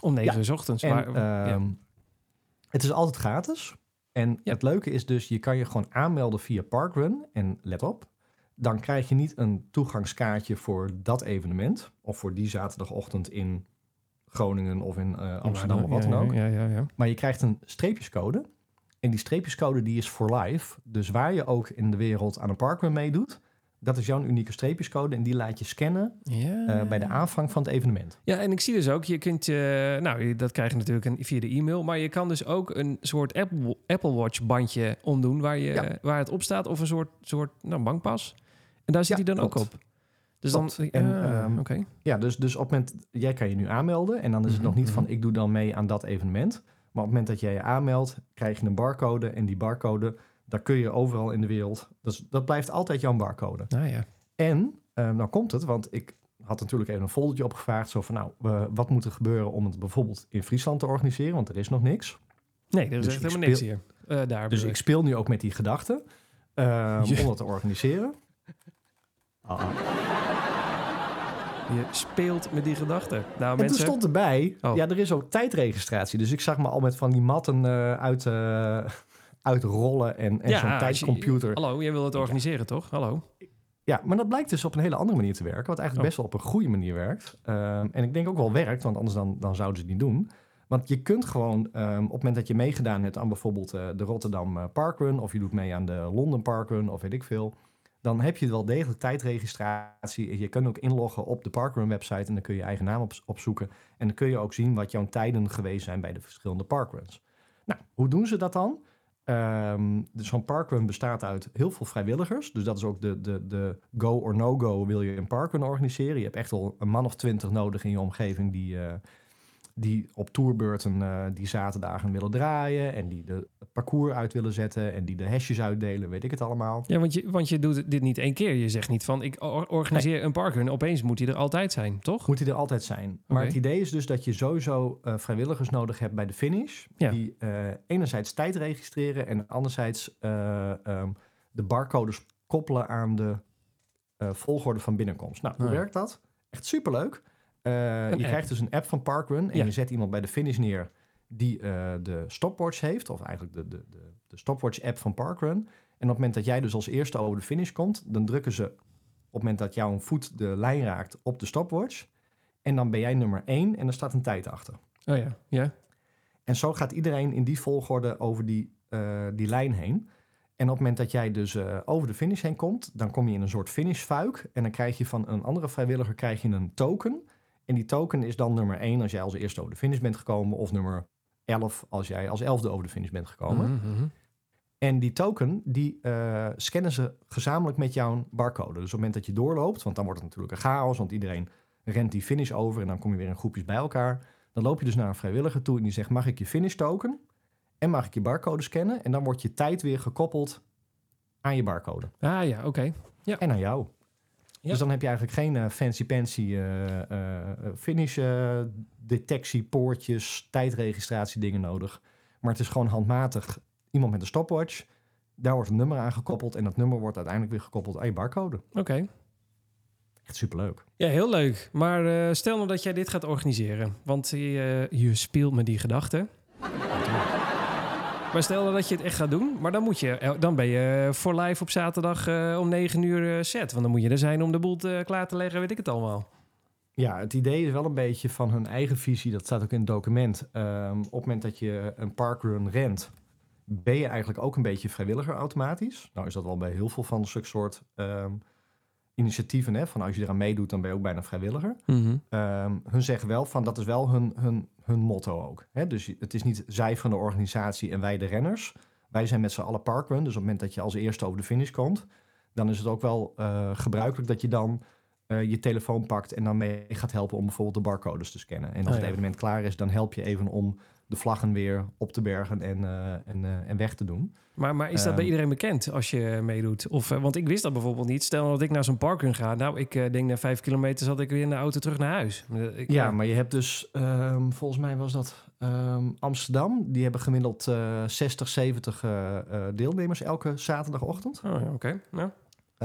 Om negen uur 's ochtends? En, maar, uh, ja. Het is altijd gratis. En ja. het leuke is dus, je kan je gewoon aanmelden via Parkrun. En let op, dan krijg je niet een toegangskaartje voor dat evenement. Of voor die zaterdagochtend in Groningen of in uh, Amsterdam ja, of wat ja, dan ook. Ja, ja, ja. Maar je krijgt een streepjescode. En die streepjescode die is for life. Dus waar je ook in de wereld aan een Parkrun meedoet... Dat is jouw unieke streepjescode en die laat je scannen ja. uh, bij de aanvang van het evenement. Ja, en ik zie dus ook, je kunt je... Uh, nou, dat krijg je natuurlijk een, via de e-mail. Maar je kan dus ook een soort Apple, Apple Watch bandje omdoen waar, je, ja. waar het op staat. Of een soort, soort nou, bankpas. En daar zit ja, hij dan klopt. Ook op. Dus dan, ja, en, um, okay. ja, dus, dus op het moment... Jij kan je nu aanmelden en dan is het mm-hmm. nog niet van... ik doe dan mee aan dat evenement. Maar op het moment dat jij je aanmeldt, krijg je een barcode. En die barcode... Daar kun je overal in de wereld. Dus dat blijft altijd jouw barcode. Ah, ja. En, um, nou komt het, want ik had natuurlijk even een foldertje opgevraagd. Zo van, nou, uh, wat moet er gebeuren om het bijvoorbeeld in Friesland te organiseren? Want er is nog niks. Nee, er is dus echt helemaal speel, niks hier. Uh, daar dus ik. ik speel nu ook met die gedachten um, je... om dat te organiseren. Ah. Je speelt met die gedachten. Nou, en mensen... toen stond erbij, oh. ja, er is ook tijdregistratie. Dus ik zag me al met van die matten uh, uit... Uh, uitrollen en, en ja, zo'n tijdcomputer. Hallo, jij wil het organiseren, ja. toch? Hallo. Ja, maar dat blijkt dus op een hele andere manier te werken... wat eigenlijk oh. best wel op een goede manier werkt. Um, en ik denk ook wel werkt, want anders dan, dan zouden ze het niet doen. Want je kunt gewoon, um, op het moment dat je meegedaan hebt... aan bijvoorbeeld uh, de Rotterdam Parkrun... of je doet mee aan de London Parkrun of weet ik veel... dan heb je wel degelijk tijdregistratie. Je kunt ook inloggen op de Parkrun-website... en dan kun je je eigen naam op, opzoeken. En dan kun je ook zien wat jouw tijden geweest zijn... bij de verschillende Parkruns. Nou, hoe doen ze dat dan? Um, dus zo'n parkrun bestaat uit heel veel vrijwilligers. Dus dat is ook de, de, de go or no go wil je een parkrun organiseren. Je hebt echt al een man of twintig nodig in je omgeving... die, uh, die op tourbeurten uh, die zaterdagen willen draaien... en die de, het parcours uit willen zetten... en die de hesjes uitdelen, weet ik het allemaal. Ja, want je, want je doet dit niet één keer. Je zegt niet van, ik or- organiseer nee. een parkrun. Opeens moet hij er altijd zijn, toch? Moet hij er altijd zijn. Okay. Maar het idee is dus dat je sowieso uh, vrijwilligers nodig hebt bij de finish... Ja. die uh, enerzijds tijd registreren... en anderzijds uh, um, de barcodes koppelen aan de uh, volgorde van binnenkomst. Nou, hoe ja. werkt dat? Echt superleuk... Uh, je app. krijgt dus een app van Parkrun en ja. je zet iemand bij de finish neer die uh, de stopwatch heeft, of eigenlijk de, de, de, de stopwatch-app van Parkrun. En op het moment dat jij dus als eerste over de finish komt, dan drukken ze op het moment dat jouw voet de lijn raakt op de stopwatch. En dan ben jij nummer één en er staat een tijd achter. Oh ja, ja. En zo gaat iedereen in die volgorde over die, uh, die lijn heen. En op het moment dat jij dus uh, over de finish heen komt, dan kom je in een soort finishfuik. En dan krijg je van een andere vrijwilliger krijg je een token... En die token is dan nummer één als jij als eerste over de finish bent gekomen... of nummer elf als jij als elfde over de finish bent gekomen. Mm-hmm. En die token, die uh, scannen ze gezamenlijk met jouw barcode. Dus op het moment dat je doorloopt, want dan wordt het natuurlijk een chaos... want iedereen rent die finish over en dan kom je weer in groepjes bij elkaar. Dan loop je dus naar een vrijwilliger toe en die zegt... mag ik je finish token en mag ik je barcode scannen? En dan wordt je tijd weer gekoppeld aan je barcode. Ah ja, oké. Okay. Ja. En aan jou. Ja. Dus dan heb je eigenlijk geen uh, fancy-pancy uh, uh, finish uh, detectie, poortjes, tijdregistratie dingen nodig. Maar het is gewoon handmatig. Iemand met een stopwatch, daar wordt een nummer aan gekoppeld. En dat nummer wordt uiteindelijk weer gekoppeld aan je barcode. Oké. Okay. Echt superleuk. Ja, heel leuk. Maar uh, stel nou dat jij dit gaat organiseren. Want je, uh, je speelt met die gedachten. Maar stel dat je het echt gaat doen, maar dan, moet je, dan ben je voor live op zaterdag uh, om negen uur set. Want dan moet je er zijn om de boel te, klaar te leggen, weet ik het allemaal. Ja, het idee is wel een beetje van hun eigen visie. Dat staat ook in het document. Um, op het moment dat je een parkrun rent, ben je eigenlijk ook een beetje vrijwilliger automatisch. Nou is dat wel bij heel veel van zulke soort um, initiatieven. Hè? Van als je eraan meedoet, dan ben je ook bijna vrijwilliger. Mm-hmm. Um, hun zeggen wel van, dat is wel hun... hun hun motto ook. Hè? Dus het is niet zij van de organisatie en wij de renners. Wij zijn met z'n allen parkrun. Dus op het moment dat je als eerste over de finish komt... dan is het ook wel uh, gebruikelijk dat je dan uh, je telefoon pakt... en dan mee gaat helpen om bijvoorbeeld de barcodes te scannen. En als oh, ja. het evenement klaar is, dan help je even om de vlaggen weer op te bergen en, uh, en, uh, en weg te doen. Maar, maar is dat bij um, iedereen bekend als je meedoet? Of, uh, want ik wist dat bijvoorbeeld niet. Stel dat ik naar zo'n parkrun ga. Nou, ik uh, denk na vijf kilometer zat ik weer in de auto terug naar huis. Ik, ja, uh, maar je hebt dus, um, volgens mij was dat um, Amsterdam. Die hebben gemiddeld uh, zestig, zeventig uh, uh, deelnemers elke zaterdagochtend. Oh, oké. Okay.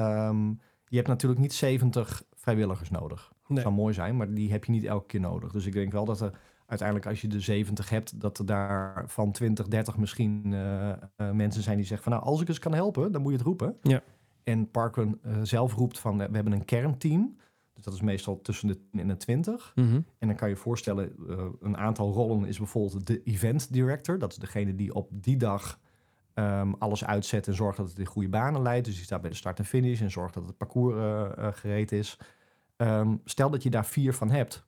Ja. Um, je hebt natuurlijk niet zeventig vrijwilligers nodig. Nee. Dat zou mooi zijn, maar die heb je niet elke keer nodig. Dus ik denk wel dat er... uiteindelijk als je de zeventig hebt, dat er daar van twintig, dertig misschien uh, uh, mensen zijn die zeggen van... nou, als ik eens kan helpen, dan moet je het roepen. Ja. En Parkrun uh, zelf roept van, uh, we hebben een kernteam. Dus dat is meestal tussen de tien en de twintig. Mm-hmm. En dan kan je voorstellen, uh, een aantal rollen is bijvoorbeeld de event director. Dat is degene die op die dag Um, alles uitzet en zorg dat het in goede banen leidt. Dus je staat bij de start en finish en zorg dat het parcours uh, uh, gereed is. Um, stel dat je daar vier van hebt.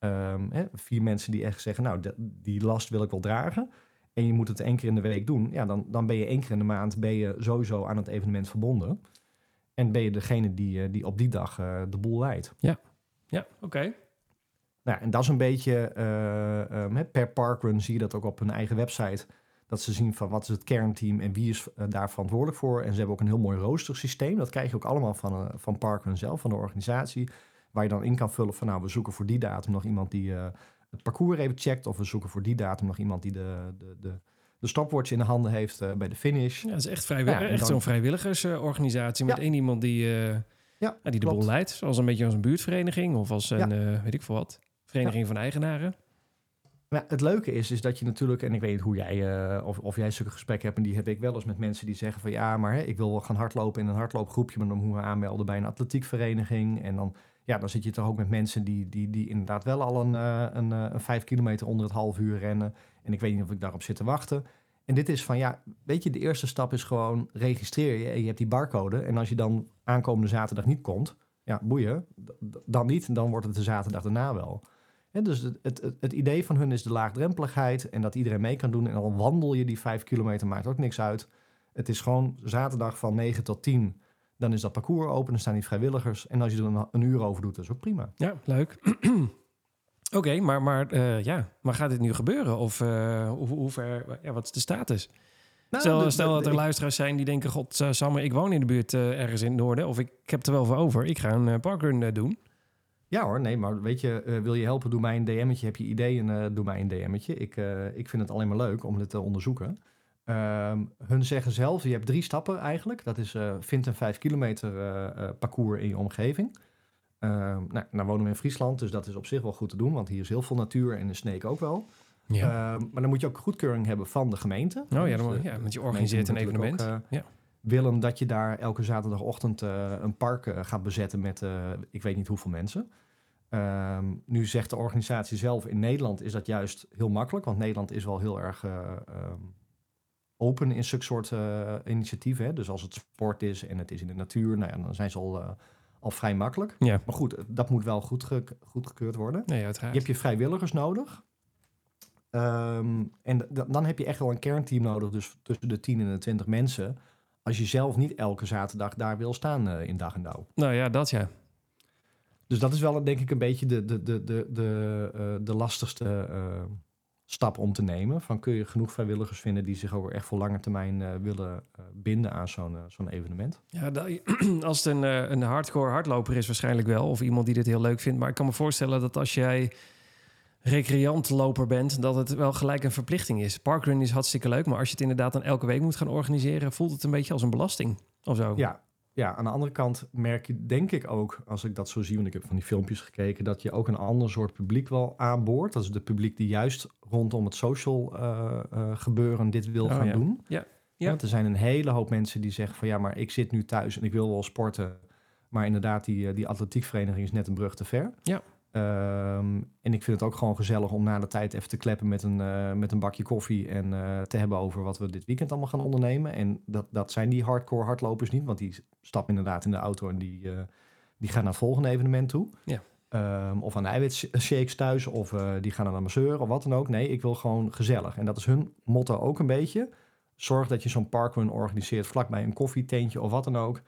Um, hè, vier mensen die echt zeggen, nou, de, die last wil ik wel dragen. En je moet het één keer in de week doen. Ja, dan, dan ben je één keer in de maand ben je sowieso aan het evenement verbonden. En ben je degene die, die op die dag uh, de boel leidt. Ja, ja, oké. Okay. Nou, en dat is een beetje... Uh, um, per Parkrun zie je dat ook op hun eigen website. Dat ze zien van wat is het kernteam en wie is uh, daar verantwoordelijk voor. En ze hebben ook een heel mooi roostersysteem. Dat krijg je ook allemaal van, uh, van Parkrun zelf, van de organisatie. Waar je dan in kan vullen van nou, we zoeken voor die datum nog iemand die uh, het parcours even checkt. Of we zoeken voor die datum nog iemand die de... de, de de stopwatch in de handen heeft uh, bij de finish. Ja, dat is echt, vrijwillig, ja, echt dan... zo'n vrijwilligersorganisatie met ja. één iemand die, uh, ja, die de klopt. Bol leidt. Zoals een beetje als een buurtvereniging of als een, ja. uh, weet ik veel wat, vereniging ja. van eigenaren. Maar het leuke is, is dat je natuurlijk, en ik weet niet hoe jij, uh, of, of jij zulke gesprekken hebt, en die heb ik wel eens met mensen die zeggen van ja, maar hè, ik wil gaan hardlopen in een hardloopgroepje, maar dan moet we aanmelden bij een atletiekvereniging. En dan, ja, dan zit je toch ook met mensen die, die, die inderdaad wel al een, uh, een, uh, een vijf kilometer onder het half uur rennen. En ik weet niet of ik daarop zit te wachten. En dit is van, ja, weet je, de eerste stap is gewoon registreer je. En je hebt die barcode. En als je dan aankomende zaterdag niet komt, ja, boeien, dan niet. Dan wordt het de zaterdag daarna wel. En dus het, het, het idee van hun is de laagdrempeligheid en dat iedereen mee kan doen. En al wandel je die vijf kilometer, maakt ook niks uit. Het is gewoon zaterdag van negen tot tien. Dan is dat parcours open, dan staan die vrijwilligers. En als je er een, een uur over doet, dat is ook prima. Ja, leuk. Oké, okay, maar, maar, uh, ja. maar gaat dit nu gebeuren? Of uh, hoe, hoe ver, ja, wat is de status? Nou, stel, de, stel dat er de, luisteraars zijn die denken... God, uh, Samme, ik woon in de buurt uh, ergens in het noorden. Of ik, ik heb er wel voor over. Ik ga een uh, parkrun uh, doen. Ja hoor, nee, maar weet je... Uh, wil je helpen, doe mij een D M'tje. Heb je ideeën, uh, doe mij een D M'tje. Ik, uh, ik vind het alleen maar leuk om dit te onderzoeken. Uh, hun zeggen zelf, je hebt drie stappen eigenlijk. Dat is uh, vind een vijf kilometer uh, uh, parcours in je omgeving... Uh, nou, nou wonen we in Friesland, dus dat is op zich wel goed te doen. Want hier is heel veel natuur en de Sneek ook wel. Ja. Uh, maar dan moet je ook goedkeuring hebben van de gemeente. Oh ja, dan, dus, ja want je organiseert een evenement. Ook, uh, ja. willen dat je daar elke zaterdagochtend uh, een park uh, gaat bezetten met uh, ik weet niet hoeveel mensen. Uh, nu zegt de organisatie zelf, in Nederland is dat juist heel makkelijk. Want Nederland is wel heel erg uh, um, open in zulke soort uh, initiatieven. Hè? Dus als het sport is en het is in de natuur, nou ja, dan zijn ze al... Uh, Al vrij makkelijk. Ja. Maar goed, dat moet wel goed ge- goedgekeurd worden. Nee, uiteraard. Je hebt je vrijwilligers nodig. Um, en d- dan heb je echt wel een kernteam nodig. Dus tussen de tien en de twintig mensen. Als je zelf niet elke zaterdag daar wil staan uh, in dag en dauw. Nou ja, dat ja. Dus dat is wel denk ik een beetje de, de, de, de, de, uh, de lastigste uh, stap om te nemen. Van kun je genoeg vrijwilligers vinden die zich ook echt voor lange termijn uh, willen uh, binden aan zo'n, uh, zo'n evenement? Ja, dat, als het een, uh, een hardcore hardloper is waarschijnlijk wel. Of iemand die dit heel leuk vindt. Maar ik kan me voorstellen dat als jij recreantloper bent, dat het wel gelijk een verplichting is. Parkrun is hartstikke leuk, maar als je het inderdaad dan elke week moet gaan organiseren, voelt het een beetje als een belasting of zo. Ja, ja, aan de andere kant merk je denk ik ook, als ik dat zo zie, want ik heb van die filmpjes gekeken, dat je ook een ander soort publiek wel aanboort. Dat is de publiek die juist rondom het social uh, uh, gebeuren dit wil oh, gaan ja. doen. Ja. Ja. Ja, er zijn een hele hoop mensen die zeggen van ja, maar ik zit nu thuis en ik wil wel sporten. Maar inderdaad, die, die atletiekvereniging is net een brug te ver. Ja. Um, en ik vind het ook gewoon gezellig om na de tijd even te kleppen met een, uh, met een bakje koffie en uh, te hebben over wat we dit weekend allemaal gaan ondernemen. En dat, dat zijn die hardcore hardlopers niet, want die stappen inderdaad in de auto en die, uh, die gaan naar het volgende evenement toe. Ja. Um, of aan de eiwitshakes thuis, of uh, die gaan naar de masseur of wat dan ook. Nee, ik wil gewoon gezellig. En dat is hun motto ook een beetje. Zorg dat je zo'n parkrun organiseert vlakbij een koffietentje of wat dan ook.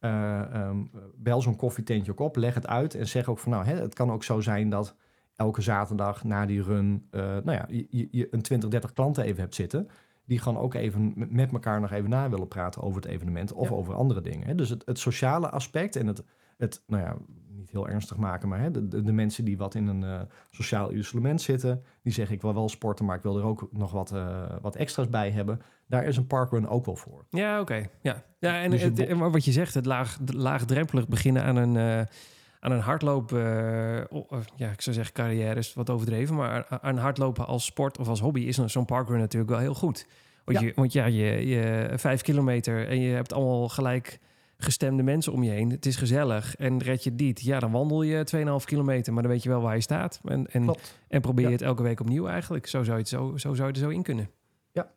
Uh, um, bel zo'n koffietentje ook op, leg het uit en zeg ook van nou, hè, het kan ook zo zijn dat elke zaterdag na die run, uh, nou ja, je, je een twintig, dertig klanten even hebt zitten, die gewoon ook even met elkaar nog even na willen praten over het evenement of ja. over andere dingen. Hè. Dus het, het sociale aspect en het, het, nou ja, niet heel ernstig maken, maar hè, de, de, de mensen die wat in een uh, sociaal isolement zitten, die zeggen ik wil wel sporten, maar ik wil er ook nog wat, uh, wat extra's bij hebben. Daar is een parkrun ook wel voor. Ja, oké. Okay. Ja. Ja, en, dus het, en wat je zegt, het laag, laagdrempelig beginnen aan een, uh, aan een hardloop, uh, uh, ja, ik zou zeggen carrière is wat overdreven, maar aan hardlopen als sport of als hobby is zo'n parkrun natuurlijk wel heel goed. Want ja, je, want ja, je, je vijf kilometer en je hebt allemaal gelijk gestemde mensen om je heen. Het is gezellig. En red je dit, ja, dan wandel je twee komma vijf kilometer, maar dan weet je wel waar je staat. En, en, en probeer je ja. het elke week opnieuw eigenlijk. Zo zou je, het zo, zo zou je er zo in kunnen. Ja.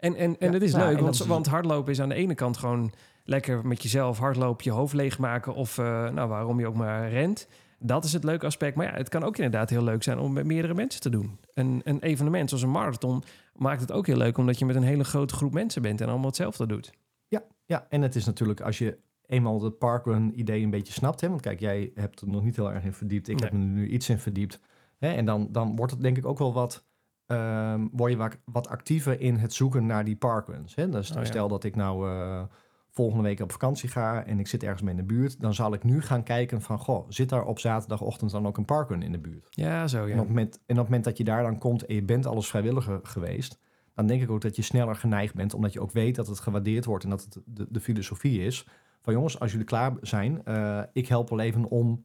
En, en, en ja, het is nou, leuk, want, is... want hardlopen is aan de ene kant gewoon lekker met jezelf hardlopen, je hoofd leegmaken of uh, nou, waarom je ook maar rent. Dat is het leuke aspect. Maar ja, het kan ook inderdaad heel leuk zijn om met meerdere mensen te doen. Een, een evenement zoals een marathon maakt het ook heel leuk, omdat je met een hele grote groep mensen bent en allemaal hetzelfde doet. Ja, ja. En het is natuurlijk als je eenmaal het parkrun-idee een beetje snapt. Hè? Want kijk, jij hebt er nog niet heel erg in verdiept. Ik nee. heb er nu iets in verdiept. Hè? En dan, dan wordt het denk ik ook wel wat... Um, word je wat actiever in het zoeken naar die parkruns. Hè? Dus oh, ja. Stel dat ik nou uh, volgende week op vakantie ga en ik zit ergens mee in de buurt, dan zal ik nu gaan kijken van, goh, zit daar op zaterdagochtend dan ook een parkrun in de buurt? Ja, zo ja. En op het moment, en op het moment dat je daar dan komt en je bent alles vrijwilliger geweest, dan denk ik ook dat je sneller geneigd bent, omdat je ook weet dat het gewaardeerd wordt en dat het de, de filosofie is van, jongens, als jullie klaar zijn, uh, ik help wel even om...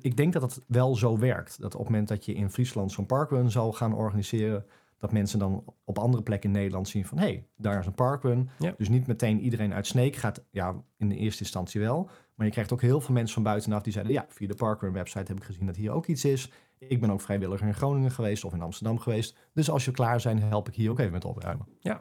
Ik denk dat het wel zo werkt. Dat op het moment dat je in Friesland zo'n parkrun zou gaan organiseren, dat mensen dan op andere plekken in Nederland zien van, hé, hey, daar is een parkrun. Ja. Dus niet meteen iedereen uit Sneek gaat, ja, in de eerste instantie wel. Maar je krijgt ook heel veel mensen van buitenaf die zeiden, ja, via de parkrun website heb ik gezien dat hier ook iets is. Ik ben ook vrijwilliger in Groningen geweest of in Amsterdam geweest. Dus als je klaar zijn, help ik hier ook even met opruimen. Ja.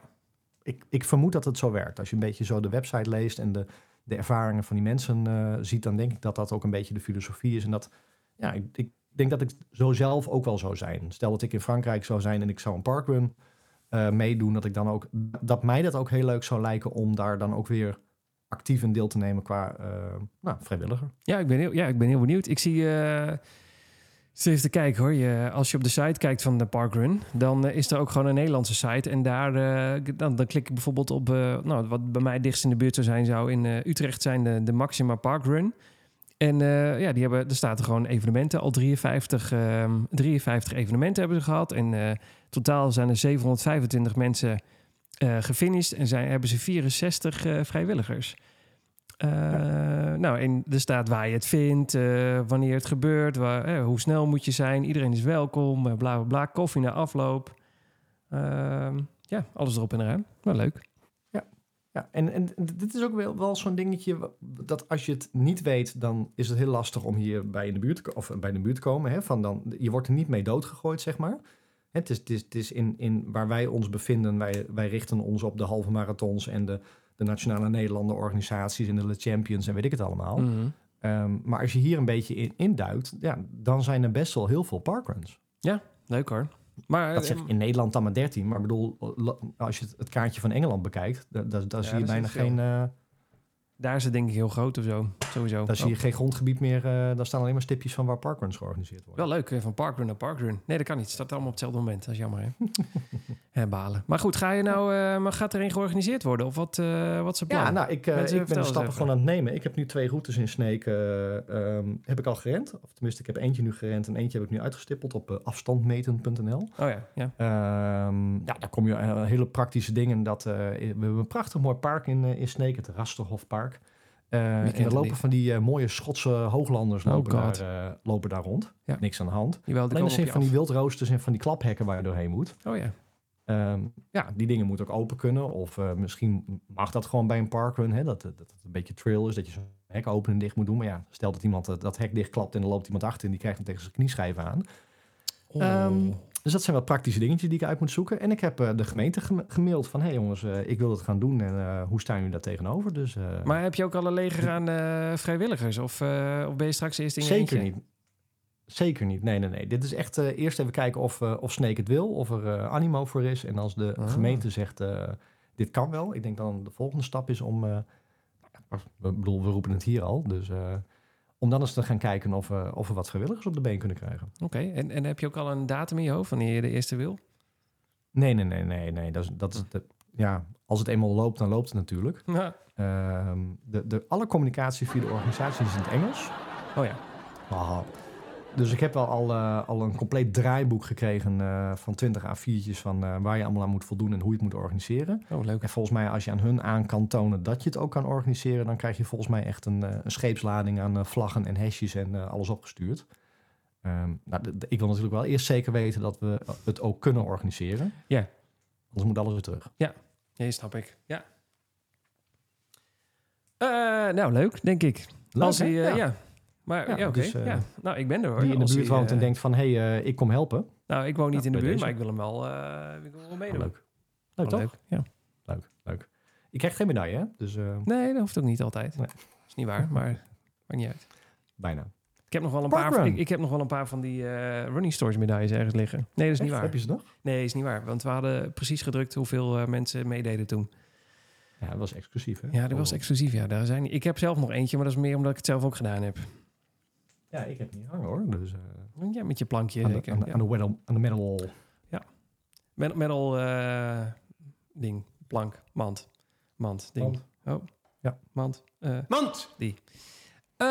Ik, ik vermoed dat het zo werkt. Als je een beetje zo de website leest en de... de ervaringen van die mensen uh, ziet, dan denk ik dat dat ook een beetje de filosofie is. En dat, ja, ik, ik denk dat ik zo zelf ook wel zou zijn. Stel dat ik in Frankrijk zou zijn en ik zou een parkrun uh, meedoen, dat ik dan ook, dat mij dat ook heel leuk zou lijken om daar dan ook weer actief in deel te nemen qua uh, nou, vrijwilliger. Ja, ik ben heel, ja, ik ben heel benieuwd. Ik zie... Uh... Dus even te kijken hoor, je, als je op de site kijkt van de Parkrun, dan uh, is er ook gewoon een Nederlandse site. En daar, uh, dan, dan klik ik bijvoorbeeld op, uh, nou, wat bij mij dichtst in de buurt zou zijn, zou in uh, Utrecht zijn de, de Maxima Parkrun. En uh, ja, die hebben, er staat er gewoon evenementen, al drieënvijftig evenementen hebben ze gehad. En uh, totaal zijn er zevenhonderdvijfentwintig mensen uh, gefinished en zijn, hebben ze vierenzestig uh, vrijwilligers. Uh, ja. Nou, en er staat waar je het vindt, uh, wanneer het gebeurt, waar, uh, hoe snel moet je zijn. Iedereen is welkom, bla bla bla, koffie na afloop. Uh, ja, alles erop en eraan. Wel leuk. Ja, ja. En, en dit is ook wel, wel zo'n dingetje dat als je het niet weet, dan is het heel lastig om hier bij in de buurt, of bij de buurt te komen. Hè, van dan, je wordt er niet mee doodgegooid, zeg maar. Het is, het is, het is in, in waar wij ons bevinden, wij, wij richten ons op de halve marathons en de... de nationale Nederlander organisaties en de Le Champions en weet ik het allemaal. Mm-hmm. Um, maar als je hier een beetje in induikt, ja, dan zijn er best wel heel veel parkruns. Ja, leuk hoor. Maar, dat zeg ik in Nederland dan maar dertien. Maar ik bedoel, als je het kaartje van Engeland bekijkt, daar da, da, da ja, zie je bijna geen... Uh, daar is het denk ik heel groot of zo, sowieso. Daar zie je geen grondgebied meer. Uh, daar staan alleen maar stipjes van waar parkruns georganiseerd worden. Wel leuk, van parkrun naar parkrun. Nee, dat kan niet. Het staat allemaal op hetzelfde moment. Dat is jammer, hè? Hè, balen. Maar goed, ga je nou, uh, gaat er een georganiseerd worden? Of wat, uh, wat ze plannen? Ja, nou, ik, uh, ik ben de stappen gewoon aan het nemen. Ik heb nu twee routes in Sneek. Uh, um, heb ik al gerend. Of tenminste, ik heb eentje nu gerend en eentje heb ik nu uitgestippeld op uh, afstandmeten punt n l. Oh ja, ja. Um, ja, daar kom je aan uh, hele praktische dingen. Dat, uh, we hebben een prachtig mooi park in, uh, in Sneek, het Rasterhofpark. Uh, en er lopen van die uh, mooie Schotse hooglanders lopen, oh daar, uh, lopen daar rond. Ja. Niks aan de hand. Alleen er zijn van af. die wildroosters en van die klaphekken waar je doorheen moet. Oh ja. Um, ja, die dingen moeten ook open kunnen. Of uh, misschien mag dat gewoon bij een parkrun. Hè, dat, dat, dat het een beetje trail is, dat je zo'n hek open en dicht moet doen. Maar ja, stel dat iemand uh, dat hek dichtklapt en er loopt iemand achter en die krijgt hem tegen zijn knieschijf aan. Oh. Um, dus dat zijn wat praktische dingetjes die ik uit moet zoeken. En ik heb uh, de gemeente gem- gemaild van... hé hey jongens, uh, ik wil het gaan doen en uh, hoe staan jullie daar tegenover? Dus, uh, maar heb je ook al een leger aan uh, vrijwilligers? Of, uh, of ben je straks eerst in je eentje? Zeker niet. Zeker niet, nee, nee, nee. Dit is echt uh, eerst even kijken of, uh, of Sneek het wil, of er uh, animo voor is. En als de ah. gemeente zegt, uh, dit kan wel. Ik denk dan de volgende stap is om... Uh, we, bedoel, we roepen het hier al, dus... Uh, om dan eens te gaan kijken of, uh, of we wat vrijwilligers op de been kunnen krijgen. Oké, okay. en, en heb je ook al een datum in je hoofd wanneer je de eerste wil? Nee, nee, nee, nee, nee. Dat is, dat is de, ja, als het eenmaal loopt, dan loopt het natuurlijk. Ja. Uh, de, de, alle communicatie via de organisatie is in het Engels. Oh ja. Oh. Dus ik heb wel al, uh, al een compleet draaiboek gekregen uh, van twintig A viertjes... van uh, waar je allemaal aan moet voldoen en hoe je het moet organiseren. Oh, leuk. En volgens mij als je aan hun aan kan tonen dat je het ook kan organiseren... dan krijg je volgens mij echt een, uh, een scheepslading aan uh, vlaggen en hesjes en uh, alles opgestuurd. Um, nou, d- d- ik wil natuurlijk wel eerst zeker weten dat we het ook kunnen organiseren. Ja. Yeah. Anders moet alles weer terug. Ja, nee, snap ik. Ja. Uh, nou, leuk, denk ik. Leuk, als hij, uh, ja. ja. Maar ja, ja oké. Okay. Dus, uh, ja. Nou, ik ben er hoor. Die in de buurt woont uh, en denkt van, hé, hey, uh, ik kom helpen. Nou, ik woon niet nou, in de buurt, deze. maar ik wil hem wel, uh, ik wil hem wel meedoen. Oh, leuk. Leuk, toch? Leuk. Ja. Leuk, leuk. Je krijgt geen medaille, hè? Dus, uh... Nee, dat hoeft ook niet altijd. Nee. Dat is niet waar, maar maakt niet uit. Bijna. Ik heb nog wel een, paar van, ik, ik heb nog wel een paar van die uh, running stories medailles ergens liggen. Nee, dat is niet waar. Heb je ze nog? Nee, dat is niet waar. Want we hadden precies gedrukt hoeveel uh, mensen meededen toen. Ja, dat was exclusief, hè? Ja, dat was exclusief, ja. Daar zijn... Ik heb zelf nog eentje, maar dat is meer omdat ik het zelf ook gedaan heb. Ja, ik heb niet hangen, hoor. Dus, uh... ja, met je plankje. Aan de, aan de, ja. aan de, weddle, aan de medal... Ja. Med- medal uh, ding. Plank. Mand. Mand. Ding. Mand. Oh. Ja. Mand. Uh, Mand! Die. Uh,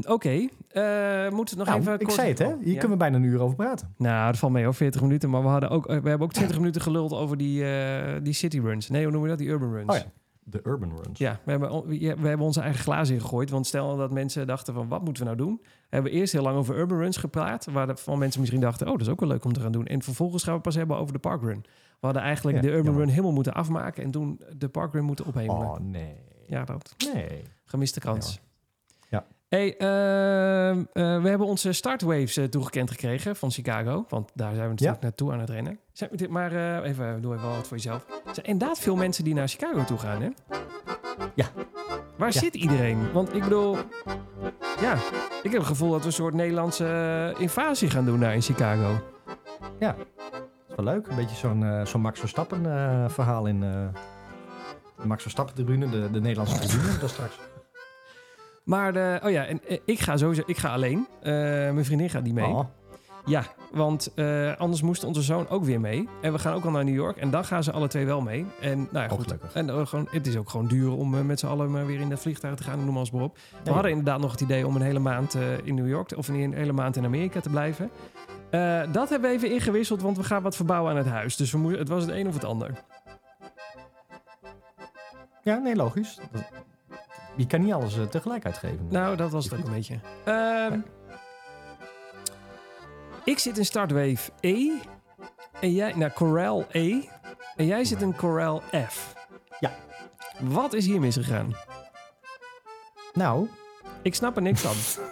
Oké. Okay. Uh, moeten we nog nou, even... Ik kort... zei het, hè? Hier ja? kunnen we bijna een uur over praten. Nou, dat valt mee, hoor. veertig minuten. Maar we, hadden ook, we hebben ook twintig minuten geluld over die, uh, die city runs. Nee, hoe noemen we dat? Die urban runs. Oh ja. De urban runs. Ja, we hebben, we hebben onze eigen glazen ingegooid. Want stel dat mensen dachten van, wat moeten we nou doen? We hebben eerst heel lang over urban runs gepraat. Waarvan mensen misschien dachten, oh, dat is ook wel leuk om te gaan doen. En vervolgens gaan we pas hebben over de parkrun. We hadden eigenlijk ja, de urban ja. run helemaal moeten afmaken. En toen de parkrun moeten ophemelen. Oh, nee. Ja, dat. Nee. Gemiste kans. Ja. ja. Hey, uh, uh, we hebben onze startwaves uh, toegekend gekregen van Chicago. Want daar zijn we natuurlijk ja. naartoe aan het rennen. Zijn we, maar uh, even, doe even wat voor jezelf. Er zijn inderdaad veel mensen die naar Chicago toe gaan, hè? Ja. Waar ja. zit iedereen? Want ik bedoel... Ja, ik heb het gevoel dat we een soort Nederlandse uh, invasie gaan doen daar in Chicago. Ja, dat is wel leuk. Een beetje zo'n, uh, zo'n Max Verstappen uh, verhaal in... Uh... Max Verstappen-tribune, de, de Nederlandse tribune, dat straks. Maar, de, oh ja, en, ik ga sowieso, ik ga alleen. Uh, mijn vriendin gaat niet mee. Oh. Ja, want uh, anders moest onze zoon ook weer mee. En we gaan ook al naar New York. En dan gaan ze alle twee wel mee. En nou ja, goed. Oh, en uh, gewoon, het is ook gewoon duur om uh, met z'n allen maar weer in dat vliegtuig te gaan. Noem maar eens maar op. We ja, ja. hadden inderdaad nog het idee om een hele maand uh, in New York... of een hele maand in Amerika te blijven. Uh, dat hebben we even ingewisseld, want we gaan wat verbouwen aan het huis. Dus we moesten, het was het een of het ander. Ja, nee, logisch. Je kan niet alles uh, tegelijk uitgeven. Nou, dat was het ook een beetje. Uh, ja. Ik zit in Startwave E. En jij... Nou, Corel E. En jij zit in Corel F. Ja. Wat is hier misgegaan? Nou... Ik snap er niks van.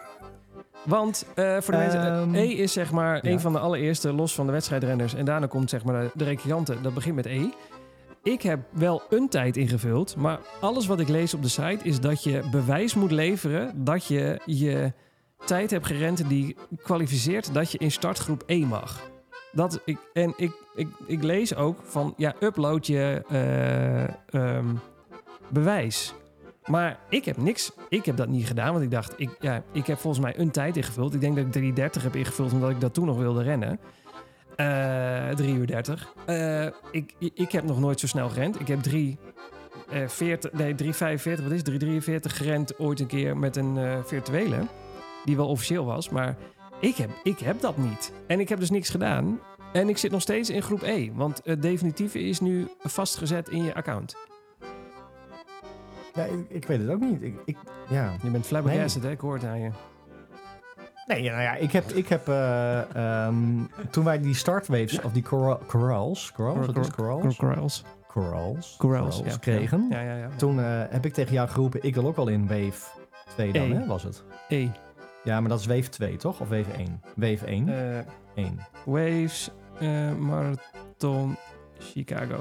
Want uh, voor de mensen... Um, E is zeg maar ja. een van de allereerste los van de wedstrijdrenners. En daarna komt zeg maar de, de recreanten. Dat begint met E. Ik heb wel een tijd ingevuld, maar alles wat ik lees op de site is dat je bewijs moet leveren dat je je tijd hebt gerend die kwalificeert dat je in startgroep E mag. Dat ik, en ik, ik, ik lees ook van, ja, upload je uh, um, bewijs. Maar ik heb niks, ik heb dat niet gedaan, want ik dacht, ik, ja, ik heb volgens mij een tijd ingevuld. Ik denk dat ik drie dertig heb ingevuld, omdat ik dat toen nog wilde rennen. Uh, drie uur dertig. Uh, ik, ik heb nog nooit zo snel gerend. Ik heb drie vijfenveertig, wat is drie drieënveertig gerend ooit een keer met een uh, virtuele. Die wel officieel was, maar ik heb, ik heb dat niet. En ik heb dus niks gedaan. En ik zit nog steeds in groep E, want het definitieve is nu vastgezet in je account. Ja, ik, ik weet het ook niet. Ik, ik, ja. Je bent flabbergasted, nee. hè? Ik hoor het aan je. Nee, nou ja, ik heb... Ik heb uh, um, toen wij die startwaves, of die corals... Corals? Corals? Wat is corals? Corals. Corals. Corals, ja. kregen. Ja, ja, ja, ja. Toen uh, heb ik tegen jou geroepen, ik wil ook wel in wave twee dan, e. hè, was het? E. Ja, maar dat is wave twee, toch? Of wave één? Wave één. Uh, één. Waves, uh, Marathon, Chicago.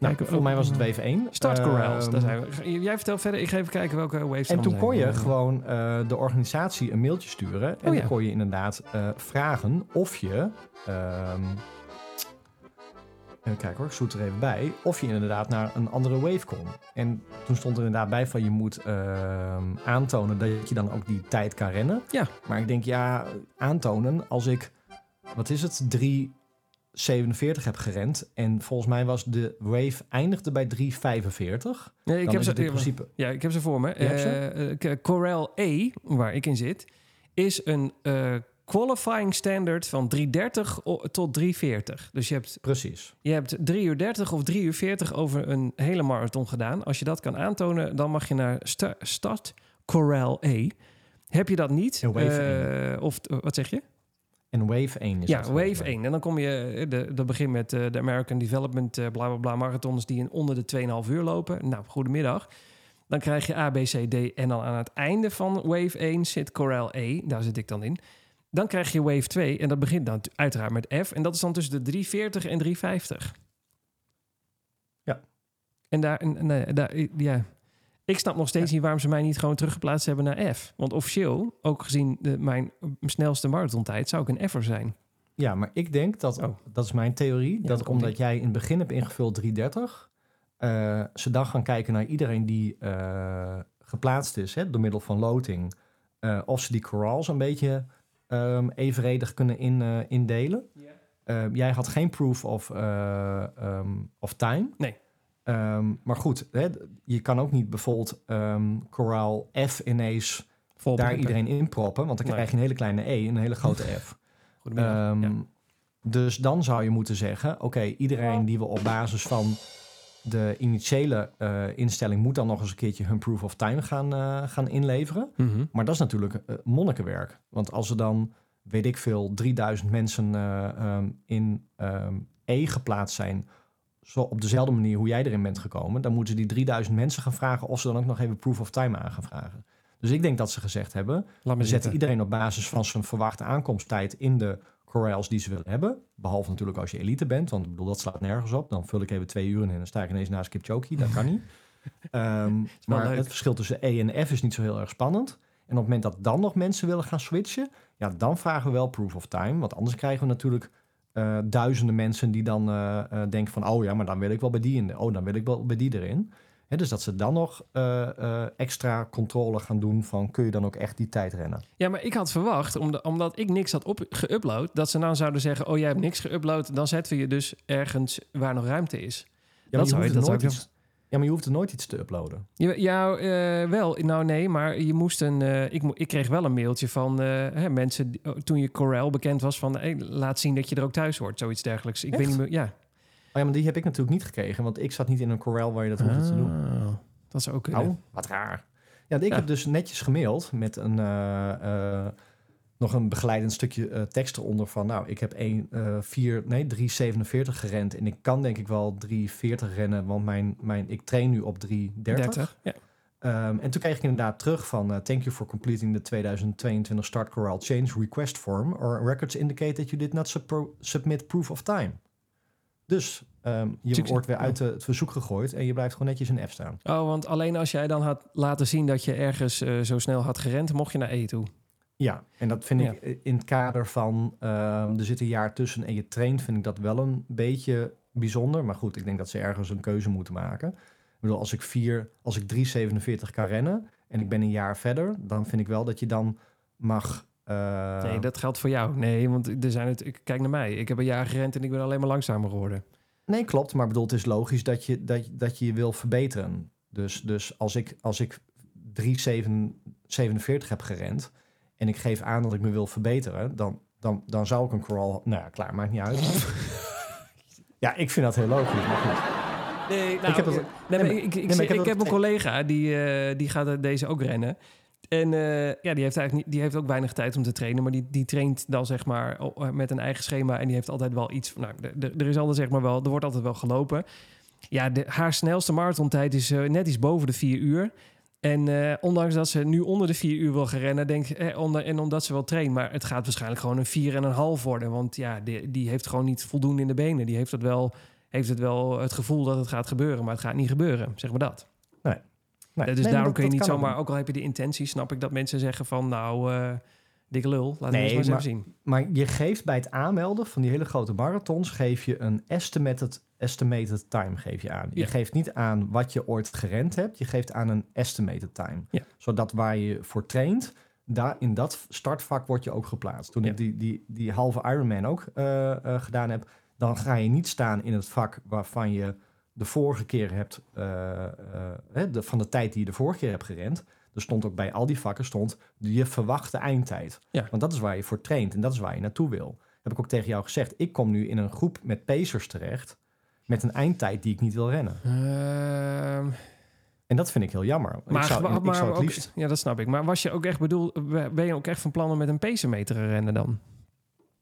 Nou, voor mij was het wave één. Start Corrals, uh, daar zijn we. Jij vertelt verder, ik ga even kijken welke waves er. En toen kon je gewoon uh, de organisatie een mailtje sturen. En oh, ja. dan kon je inderdaad uh, vragen of je... Um, even kijken hoor, ik zoek er even bij. Of je inderdaad naar een andere wave kon. En toen stond er inderdaad bij van je moet uh, aantonen dat je dan ook die tijd kan rennen. Ja. Maar ik denk, ja, aantonen als ik... Wat is het? Drie... zevenenveertig heb gerend. En volgens mij was de wave eindigde bij drie vijfenveertig. Nee, ik heb ze, in principe... ja, ik heb ze voor me. Uh, uh, Corel E, waar ik in zit, is een uh, qualifying standard van drie dertig tot drie veertig. Dus je hebt, Precies. je hebt drie uur dertig of drie uur veertig over een hele marathon gedaan. Als je dat kan aantonen, dan mag je naar sta- start Corel E. Heb je dat niet? Uh, of uh, wat zeg je? En Wave één is Ja, dat Wave wel. één. En dan kom je... De, dat begint met uh, de American Development... Uh, bla, bla, bla, marathons die in onder de twee komma vijf uur lopen. Nou, goedemiddag. Dan krijg je A, B, C, D. En dan aan het einde van Wave één zit Corel E. Daar zit ik dan in. Dan krijg je wave twee en dat begint dan uiteraard met F. En dat is dan tussen de drie veertig en drie vijftig. Ja. En daar... En, nee, daar ja. Ik snap nog steeds ja. niet waarom ze mij niet gewoon teruggeplaatst hebben naar F. Want officieel, ook gezien de, mijn snelste marathontijd, zou ik een F'er zijn. Ja, maar ik denk dat... Oh. Dat is mijn theorie. Ja, dat, dat omdat jij in het begin hebt ingevuld drie dertig... Uh, ze dan gaan kijken naar iedereen die uh, geplaatst is, hè, door middel van loting. Uh, of ze die corrals een beetje... Um, evenredig kunnen in, uh, indelen. Yeah. Uh, jij had geen proof of, uh, um, of time. Nee. Um, maar goed, hè, je kan ook niet bijvoorbeeld um, koraal F ineens Vol daar proppen. Iedereen in proppen, want dan nee. krijg je een hele kleine E en een hele grote F. Goedemiddag. Um, ja. Dus dan zou je moeten zeggen, oké, okay, iedereen die we op basis van de initiële uh, instelling moet dan nog eens een keertje hun proof of time gaan, uh, gaan inleveren. Mm-hmm. Maar dat is natuurlijk uh, monnikenwerk. Want als er dan, weet ik veel, drieduizend mensen uh, um, in um, E geplaatst zijn, zo op dezelfde manier hoe jij erin bent gekomen, dan moeten die drieduizend mensen gaan vragen of ze dan ook nog even proof of time aan gaan vragen. Dus ik denk dat ze gezegd hebben, we zetten iedereen op basis van zijn verwachte aankomsttijd in de corrals die ze willen hebben. Behalve natuurlijk als je elite bent, want ik bedoel, dat slaat nergens op. Dan vul ik even twee uren in en sta ik ineens naast Kipchoge. Dat kan niet. Um, maar leuk. Het verschil tussen E en F is niet zo heel erg spannend. En op het moment dat dan nog mensen willen gaan switchen, ja, dan vragen we wel proof of time. Want anders krijgen we natuurlijk uh, duizenden mensen die dan uh, uh, denken van, oh ja, maar dan wil ik wel bij die in. De, oh, dan wil ik wel bij die erin. He, dus dat ze dan nog uh, uh, extra controle gaan doen van, kun je dan ook echt die tijd rennen? Ja, maar ik had verwacht, om de, omdat ik niks had op, geüpload, dat ze nou zouden zeggen, oh, jij hebt niks geüpload, dan zetten we je dus ergens waar nog ruimte is. Ja, dat zou je dat nooit iets, nog... Ja, maar je hoeft er nooit iets te uploaden. Ja, ja uh, wel. Nou, nee, maar je moest een... Uh, ik, ik kreeg wel een mailtje van uh, hè, mensen, die, toen je Corel bekend was, van, hey, laat zien dat je er ook thuis hoort, zoiets dergelijks. Ik echt? weet niet meer... Ja. Oh ja, maar die heb ik natuurlijk niet gekregen, want ik zat niet in een corral waar je dat hoefde ah, te doen. Dat is ook... Oh, wat raar. Ja, ik ja. heb dus netjes gemaild met een uh, uh, nog een begeleidend stukje uh, tekst eronder van, nou, ik heb één, uh, vier, nee, drie zevenenveertig gerend en ik kan denk ik wel drie veertig rennen, want mijn, mijn, ik train nu op drie dertig. dertig, ja. Um, en toen kreeg ik inderdaad terug van, Uh, thank you for completing the twenty twenty-two Start Corral Change Request Form. Our records indicate that you did not supro- submit proof of time. Dus um, je wordt weer uit de, het verzoek gegooid en je blijft gewoon netjes in F staan. Oh, want alleen als jij dan had laten zien dat je ergens uh, zo snel had gerend, mocht je naar E toe. Ja, en dat vind ja. ik in het kader van um, er zit een jaar tussen en je traint, vind ik dat wel een beetje bijzonder. Maar goed, ik denk dat ze ergens een keuze moeten maken. Ik bedoel, als ik vier, als ik drie zevenenveertig kan rennen en ik ben een jaar verder, dan vind ik wel dat je dan mag... Uh, nee, dat geldt voor jou. Nee, want er zijn het, ik kijk naar mij. Ik heb een jaar gerend en ik ben alleen maar langzamer geworden. Nee, klopt. Maar bedoel, het is logisch dat je dat, dat je, je wil verbeteren. Dus, dus als ik, als ik drie zevenenveertig heb gerend en ik geef aan dat ik me wil verbeteren, dan, dan, dan zou ik een crawl... Nou ja, klaar, maakt niet uit. Ja, ik vind dat heel logisch, maar goed. Nee, nou, ik heb, dat, nee, nee, maar, ik, ik, nee, maar ik heb, ik heb een collega die, uh, die gaat deze ook rennen. En uh, ja, die heeft eigenlijk niet, die heeft ook weinig tijd om te trainen, maar die, die traint dan zeg maar met een eigen schema en die heeft altijd wel iets. Nou, er, er is altijd zeg maar wel, er wordt altijd wel gelopen. Ja, de, haar snelste marathontijd is uh, net iets boven de vier uur. En uh, ondanks dat ze nu onder de vier uur wil gaan rennen, denk eh, onder, en omdat ze wel traint, maar het gaat waarschijnlijk gewoon een vier en een half worden, want ja, die, die heeft gewoon niet voldoende in de benen. Die heeft het wel, heeft het wel het gevoel dat het gaat gebeuren, maar het gaat niet gebeuren, zeg maar dat. Nee. Nee, dus nee, daarom dat, kun je niet zomaar, ook. ook al heb je de intentie, snap ik dat mensen zeggen van, nou, uh, dikke lul, laat nee, het eens maar eens zien. Maar je geeft bij het aanmelden van die hele grote marathons, geef je een estimated, estimated time geef je aan. Je ja. geeft niet aan wat je ooit gerend hebt, je geeft aan een estimated time. Ja. Zodat waar je voor traint, daar in dat startvak word je ook geplaatst. Toen ja. ik die, die, die halve Ironman ook uh, uh, gedaan heb, dan ga je niet staan in het vak waarvan je de vorige keer hebt, uh, uh, de, van de tijd die je de vorige keer hebt gerend, er stond ook bij al die vakken, stond je verwachte eindtijd. Ja. Want dat is waar je voor traint en dat is waar je naartoe wil. Heb ik ook tegen jou gezegd, ik kom nu in een groep met pacers terecht, met een eindtijd die ik niet wil rennen. Uh... En dat vind ik heel jammer. Maar, ik zou, maar, ik zou het liefst... ook, ja, dat snap ik. Maar was je ook echt bedoeld, ben je ook echt van plan om met een pacer mee te rennen dan?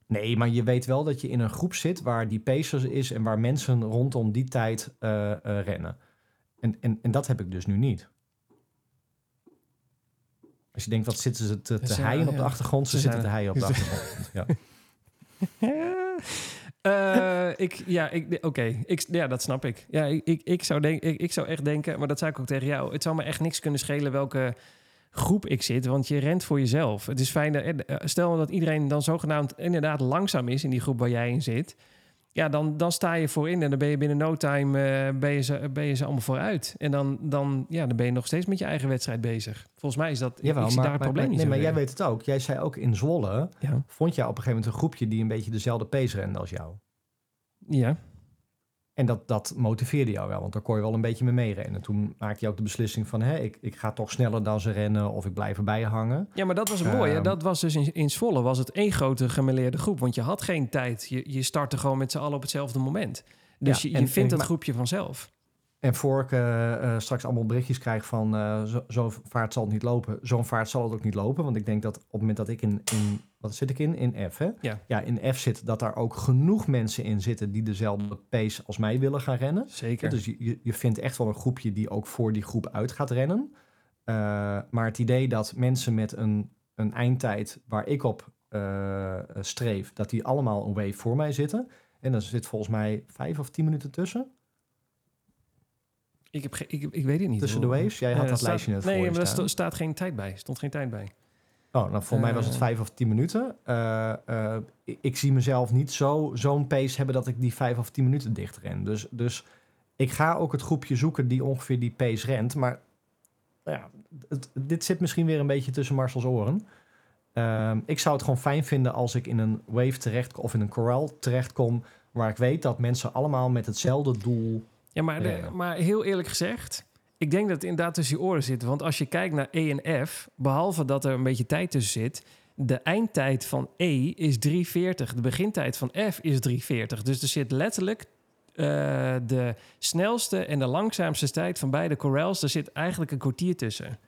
Nee, maar je weet wel dat je in een groep zit waar die pacers is en waar mensen rondom die tijd uh, uh, rennen. En, en, en dat heb ik dus nu niet. Als je denkt, wat zitten ze te, te dus, heien ja, op de achtergrond? Ze, ze zitten te heien op de achtergrond. Ja. uh, ik, ja, ik, oké. Okay. Ja, dat snap ik. Ja, ik, ik, ik, zou denk, ik, ik zou echt denken, maar dat zei ik ook tegen jou. Het zou me echt niks kunnen schelen welke groep ik zit, want je rent voor jezelf. Het is fijn, stel dat iedereen dan zogenaamd inderdaad langzaam is in die groep waar jij in zit. Ja, dan, dan sta je voorin en dan ben je binnen no time uh, ben je ze, ben je ze allemaal vooruit. En dan, dan, ja, dan ben je nog steeds met je eigen wedstrijd bezig. Volgens mij is dat... Jawel, ik zie maar, daar maar, het probleem maar, nee, maar jij weet het ook. Jij zei ook in Zwolle... Ja. Vond jij op een gegeven moment een groepje die een beetje dezelfde pace rende als jou? Ja. En dat, dat motiveerde jou wel, want daar kon je wel een beetje mee meerennen. Toen maakte je ook de beslissing van... Hé, ik, ik ga toch sneller dan ze rennen of ik blijf erbij hangen. Ja, maar dat was het mooie. Um, dat was dus in, in Zwolle was het één grote gemêleerde groep. Want je had geen tijd. Je, je startte gewoon met z'n allen op hetzelfde moment. Dus ja, je, je en, vindt dat groepje vanzelf. En voor ik uh, uh, straks allemaal berichtjes krijg van... Uh, zo, zo'n vaart zal het niet lopen. Zo'n vaart zal het ook niet lopen. Want ik denk dat op het moment dat ik in... in wat zit ik in? In F, hè? Ja. Ja, in F zit dat daar ook genoeg mensen in zitten... die dezelfde pace als mij willen gaan rennen. Zeker. Dus je, je vindt echt wel een groepje die ook voor die groep uit gaat rennen. Uh, maar het idee dat mensen met een, een eindtijd waar ik op uh, streef... dat die allemaal een wave voor mij zitten. En dan zit volgens mij vijf of tien minuten tussen... Ik, heb ge- ik, ik weet het niet. Tussen de waves? Jij ja, had dat staat, lijstje net nee, voor je Nee, maar daar staat geen tijd bij. Stond geen tijd bij. Oh, nou, voor uh, mij was het vijf of tien minuten. Uh, uh, ik, ik zie mezelf niet zo, zo'n pace hebben dat ik die vijf of tien minuten dicht ren. Dus, dus ik ga ook het groepje zoeken die ongeveer die pace rent. Maar nou ja, het, dit zit misschien weer een beetje tussen Marcel's oren. Uh, ik zou het gewoon fijn vinden als ik in een wave terecht... of in een corral terechtkom... waar ik weet dat mensen allemaal met hetzelfde doel... Ja, maar, de, maar heel eerlijk gezegd... ik denk dat het inderdaad tussen je oren zit. Want als je kijkt naar E en F... behalve dat er een beetje tijd tussen zit... de eindtijd van E is drie veertig. De begintijd van F is drie veertig. Dus er zit letterlijk... Uh, de snelste en de langzaamste tijd... van beide corrals. Er zit eigenlijk een kwartier tussen.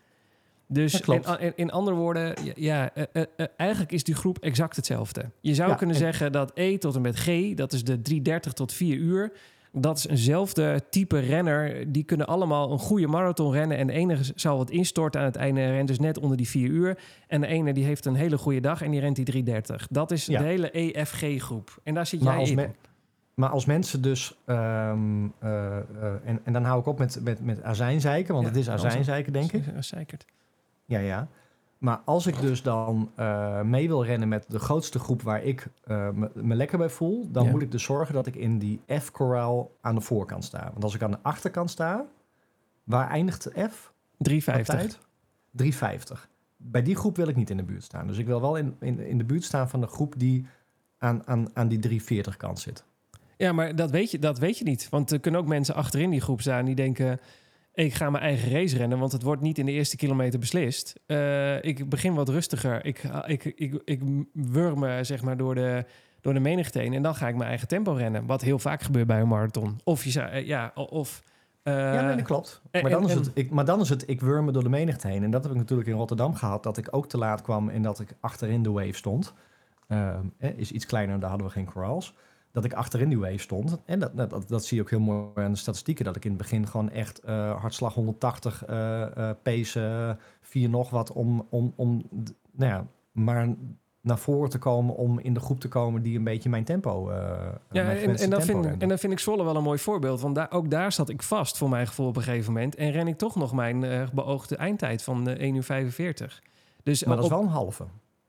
Dus in, in, in andere woorden... ja, uh, uh, uh, eigenlijk is die groep exact hetzelfde. Je zou ja, kunnen en... zeggen dat E tot en met G... dat is de drie dertig tot vier uur... Dat is eenzelfde type renner. Die kunnen allemaal een goede marathon rennen. En de ene zal wat instorten aan het einde. Rent dus net onder die vier uur. En de ene die heeft een hele goede dag en die rent die drie dertig. Dat is ja. de hele E F G-groep. En daar zit maar jij als in. Me- maar als mensen dus... Um, uh, uh, en, en dan hou ik op met, met, met azijnzeiken. Want ja, het is azijnzeiken, denk ik. Azijkert. Ja, ja. Maar als ik dus dan uh, mee wil rennen met de grootste groep waar ik uh, me, me lekker bij voel... dan ja. moet ik dus zorgen dat ik in die F-corral aan de voorkant sta. Want als ik aan de achterkant sta, waar eindigt de F? drie vijftig. drie vijftig. Bij die groep wil ik niet in de buurt staan. Dus ik wil wel in, in, in de buurt staan van de groep die aan, aan, aan die drie veertig kant zit. Ja, maar dat weet je, dat weet je niet. Want er kunnen ook mensen achterin die groep staan die denken... ik ga mijn eigen race rennen, want het wordt niet in de eerste kilometer beslist. Uh, ik begin wat rustiger. Ik, ik, ik, ik wurm me zeg maar, door, de, door de menigte heen. En dan ga ik mijn eigen tempo rennen. Wat heel vaak gebeurt bij een marathon. Of je zou... Ja, of, uh, ja nee, dat klopt. En, maar, dan en, is het, ik, maar dan is het, ik wurm me door de menigte heen. En dat heb ik natuurlijk in Rotterdam gehad. Dat ik ook te laat kwam en dat ik achterin de wave stond. Uh, is iets kleiner, daar hadden we geen corrals. Dat ik achterin die wave stond. En dat, dat, dat zie je ook heel mooi aan de statistieken. Dat ik in het begin gewoon echt uh, hartslag honderdtachtig, uh, uh, pace, uh, vier nog wat... om, om, om nou ja, maar naar voren te komen, om in de groep te komen... die een beetje mijn tempo... Uh, ja, mijn en, en, dan tempo vind, en dan vind ik Zwolle wel een mooi voorbeeld. Want daar, ook daar zat ik vast voor mijn gevoel op een gegeven moment. En ren ik toch nog mijn uh, beoogde eindtijd van uh, één uur vijfenveertig. Dus, maar dat op, is wel een halve.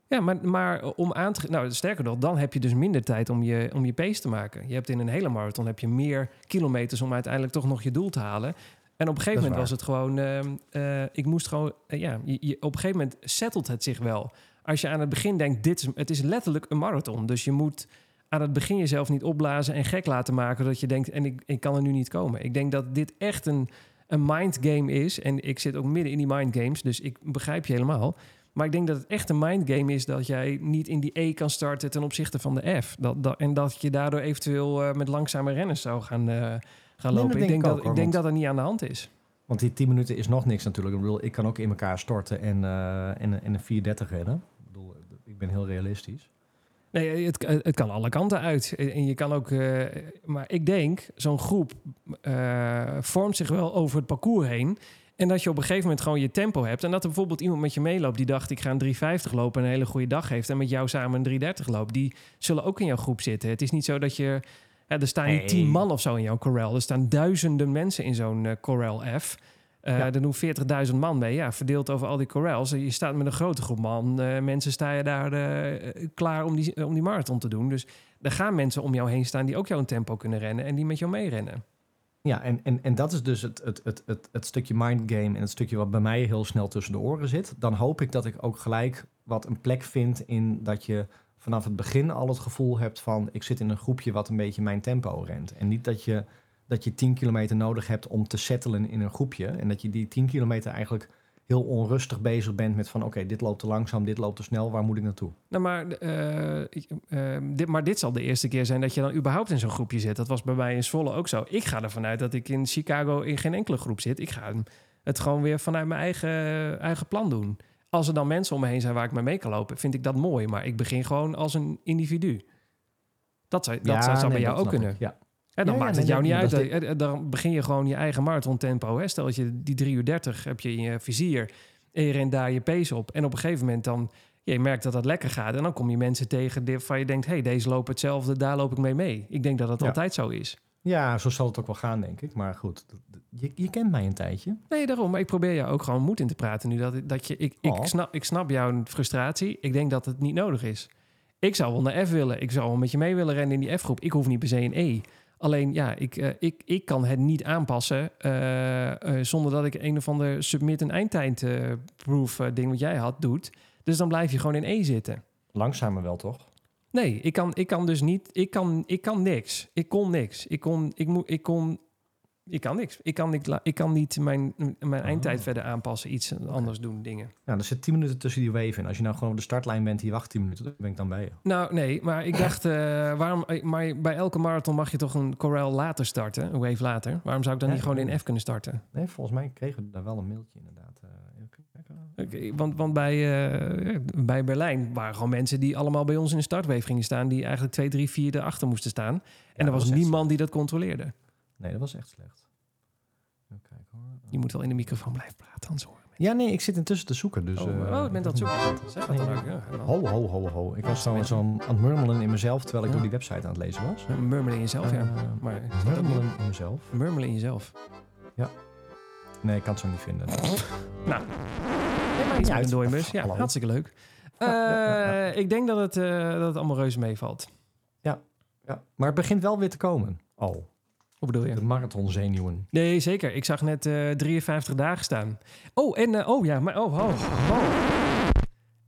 Ja, maar, maar om aan te... Nou, sterker nog, dan heb je dus minder tijd om je, om je pace te maken. Je hebt in een hele marathon heb je meer kilometers om uiteindelijk toch nog je doel te halen. En op een gegeven moment was het gewoon... Uh, uh, ik moest gewoon... Uh, ja, je, je, op een gegeven moment settelt het zich wel. Als je aan het begin denkt, dit is, het is letterlijk een marathon. Dus je moet aan het begin jezelf niet opblazen en gek laten maken... dat je denkt, en ik, ik kan er nu niet komen. Ik denk dat dit echt een, een mindgame is. En ik zit ook midden in die mindgames, dus ik begrijp je helemaal... Maar ik denk dat het echt een mindgame is... dat jij niet in die E kan starten ten opzichte van de F. Dat, dat, en dat je daardoor eventueel uh, met langzame renners zou gaan, uh, gaan lopen. Nee, ik denk, denk, dat, ook, ik denk dat dat niet aan de hand is. Want die tien minuten is nog niks natuurlijk. Ik bedoel, ik kan ook in elkaar storten en, uh, en, en een vier dertig rennen. Ik bedoel, ik ben heel realistisch. Nee, het, het kan alle kanten uit. En je kan ook... Uh, maar ik denk, zo'n groep uh, vormt zich wel over het parcours heen... En dat je op een gegeven moment gewoon je tempo hebt. En dat er bijvoorbeeld iemand met je meeloopt die dacht... ik ga een drie vijftig lopen en een hele goede dag heeft... en met jou samen een drie dertig loopt. Die zullen ook in jouw groep zitten. Het is niet zo dat je... Ja, er staan niet hey. tien man of zo in jouw corral. Er staan duizenden mensen in zo'n uh, corral F. Uh, ja. Er doen veertigduizend man mee. Ja, verdeeld over al die corrals. Je staat met een grote groep man. Uh, mensen sta je daar uh, klaar om die, om die marathon te doen. Dus er gaan mensen om jou heen staan... die ook jouw tempo kunnen rennen en die met jou meerennen. Ja, en, en, en dat is dus het, het, het, het, het stukje mindgame... en het stukje wat bij mij heel snel tussen de oren zit. Dan hoop ik dat ik ook gelijk wat een plek vind... in dat je vanaf het begin al het gevoel hebt van... ik zit in een groepje wat een beetje mijn tempo rent. En niet dat je, dat je tien kilometer nodig hebt om te settelen in een groepje... en dat je die tien kilometer eigenlijk... heel onrustig bezig bent met van... oké, okay, dit loopt te langzaam, dit loopt te snel, waar moet ik naartoe? Nou, maar, uh, uh, dit, maar dit zal de eerste keer zijn dat je dan überhaupt in zo'n groepje zit. Dat was bij mij in Zwolle ook zo. Ik ga ervan uit dat ik in Chicago in geen enkele groep zit. Ik ga het gewoon weer vanuit mijn eigen, eigen plan doen. Als er dan mensen om me heen zijn waar ik mee mee kan lopen... vind ik dat mooi, maar ik begin gewoon als een individu. Dat zou, dat ja, zou nee, bij jou dat ook kunnen. Ja. En dan ja, maakt ja, het nee, jou nee, niet uit. Dit... Dan begin je gewoon je eigen marathontempo. Hè? Stel dat je die drie uur dertig heb je in je vizier. En je rent daar je pace op. En op een gegeven moment dan... Je merkt dat dat lekker gaat. En dan kom je mensen tegen waarvan je denkt... hey, deze lopen hetzelfde, daar loop ik mee mee. Ik denk dat dat ja. altijd zo is. Ja, zo zal het ook wel gaan, denk ik. Maar goed, je, je kent mij een tijdje. Nee, daarom. Maar ik probeer jou ook gewoon moed in te praten nu. Dat, dat je, ik, oh. ik, snap, ik snap jouw frustratie. Ik denk dat het niet nodig is. Ik zou wel naar F willen. Ik zou wel met je mee willen rennen in die F-groep. Ik hoef niet per se een E... Alleen, ja, ik, uh, ik, ik kan het niet aanpassen... Uh, uh, zonder dat ik een of ander submit- en eindtijd-proof uh, uh, ding wat jij had, doet. Dus dan blijf je gewoon in E zitten. Langzamer wel, toch? Nee, ik kan, ik kan dus niet... Ik kan, ik kan niks. Ik kon niks. Ik kon... Ik, mo- ik, kon, ik kan niks. Ik kan niet, ik kan niet mijn, mijn oh. eindtijd verder aanpassen. Iets okay. anders doen, dingen. Nou, er zit tien minuten tussen die wave in. Als je nou gewoon op de startlijn bent, die wacht tien minuten. Dan ben ik dan bij je. Nou, nee, maar ik dacht... Uh, waarom? Maar bij elke marathon mag je toch een corral later starten? Een wave later. Waarom zou ik dan ja, niet gewoon in F kunnen starten? Nee, volgens mij kregen we daar wel een mailtje inderdaad. Uh, okay, want want bij, uh, bij Berlijn waren gewoon mensen... die allemaal bij ons in de startwave gingen staan... die eigenlijk twee, drie, vier erachter moesten staan. En ja, er was, was niemand slecht. die dat controleerde. Nee, dat was echt slecht. Even kijken, hoor. Je moet wel in de microfoon blijven praten, anders hoor. Ja, nee, ik zit intussen te zoeken. Dus, oh, uh, oh, ik ben dat zoeken. Zeg dat nee, dan ook. Ja, dan. Ho, ho, ho, ho. Ik was zo, zo aan het murmelen in mezelf... terwijl ik ja. door die website aan het lezen was. Murmelen in jezelf, uh, ja. Maar, murmelen in mezelf. Murmelen in jezelf. Ja. Nee, ik kan het zo niet vinden. Nou. Nee, maar iets ja, met een dooibus. Ja, hallo. Hartstikke leuk. Uh, ja, ja, ja. Ik denk dat het, uh, dat het allemaal reuze meevalt. Ja. ja. Maar het begint wel weer te komen. Al. Oh. Hoe bedoel je? De marathonzenuwen. Nee, zeker. Ik zag net uh, drieënvijftig dagen staan. Oh, en... Uh, oh, ja. Maar, oh, oh, oh.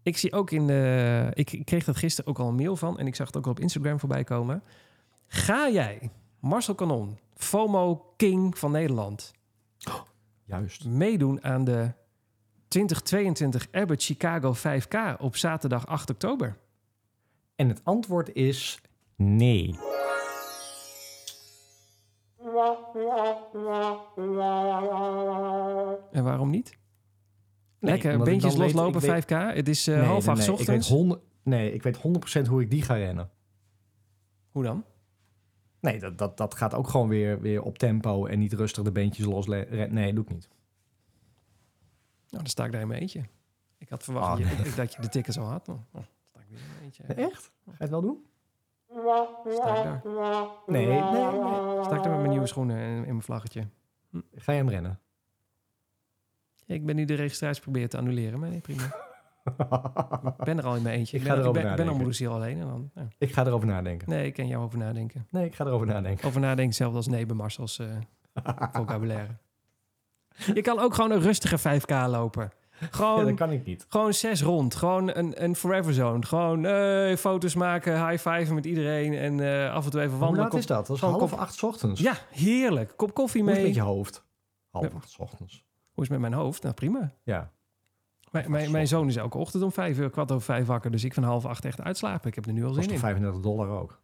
Ik zie ook in de... Ik, ik kreeg dat gisteren ook al een mail van. En ik zag het ook al op Instagram voorbij komen. Ga jij, Marcel Kanon, FOMO King van Nederland... Oh, juist. Meedoen aan de twintig tweeëntwintig Abbott Chicago vijf K op zaterdag acht oktober? En het antwoord is nee. En waarom niet? Nee, lekker, beentjes loslopen, weet, vijf K. Weet, het is uh, nee, half acht nee, nee, ochtends. Ik weet honderd, nee, ik weet honderd procent hoe ik die ga rennen. Hoe dan? Nee, dat, dat, dat gaat ook gewoon weer, weer op tempo en niet rustig de beentjes los. Le- nee, doe ik niet. Nou, dan sta ik daar in mijn eentje. Ik had verwacht oh, je, nee. dat je de tickets al had. Maar, oh, sta ik weer in mijn eentje. Echt? Ga je het wel doen? Sta ik daar? Nee, nee, nee. Sta ik daar met mijn nieuwe schoenen en in mijn vlaggetje. Hm. Ga je hem rennen? Ja, ik ben nu de registratie proberen te annuleren, maar nee, prima. Ik ben er al in mijn eentje. Ik, ik, ga ben, ik ben, ben al moeders hier alleen. En dan, ja. Ik ga erover nadenken. Nee, ik ken jou over nadenken. Nee, ik ga erover nadenken. Over nadenken, zelfs als nee bij Marcel's uh, vocabulaire. Je kan ook gewoon een rustige vijf K lopen. Gewoon, ja, dat kan ik niet. Gewoon zes rond. Gewoon een, een forever zone. Gewoon uh, foto's maken, high-fiven met iedereen. En uh, af en toe even wandelen. Hoe laat is dat? Dat is half koffie. acht ochtends. Ja, heerlijk. Kop koffie mee. Hoe is het met je hoofd? Half ja. acht ochtends. Hoe is het met mijn hoofd? Nou, prima. Ja. Mijn, mijn, mijn zoon is elke ochtend om vijf uur, kwart over vijf wakker. Dus ik van half acht echt uitslapen. Ik heb er nu al zin in. vijfendertig dollar ook.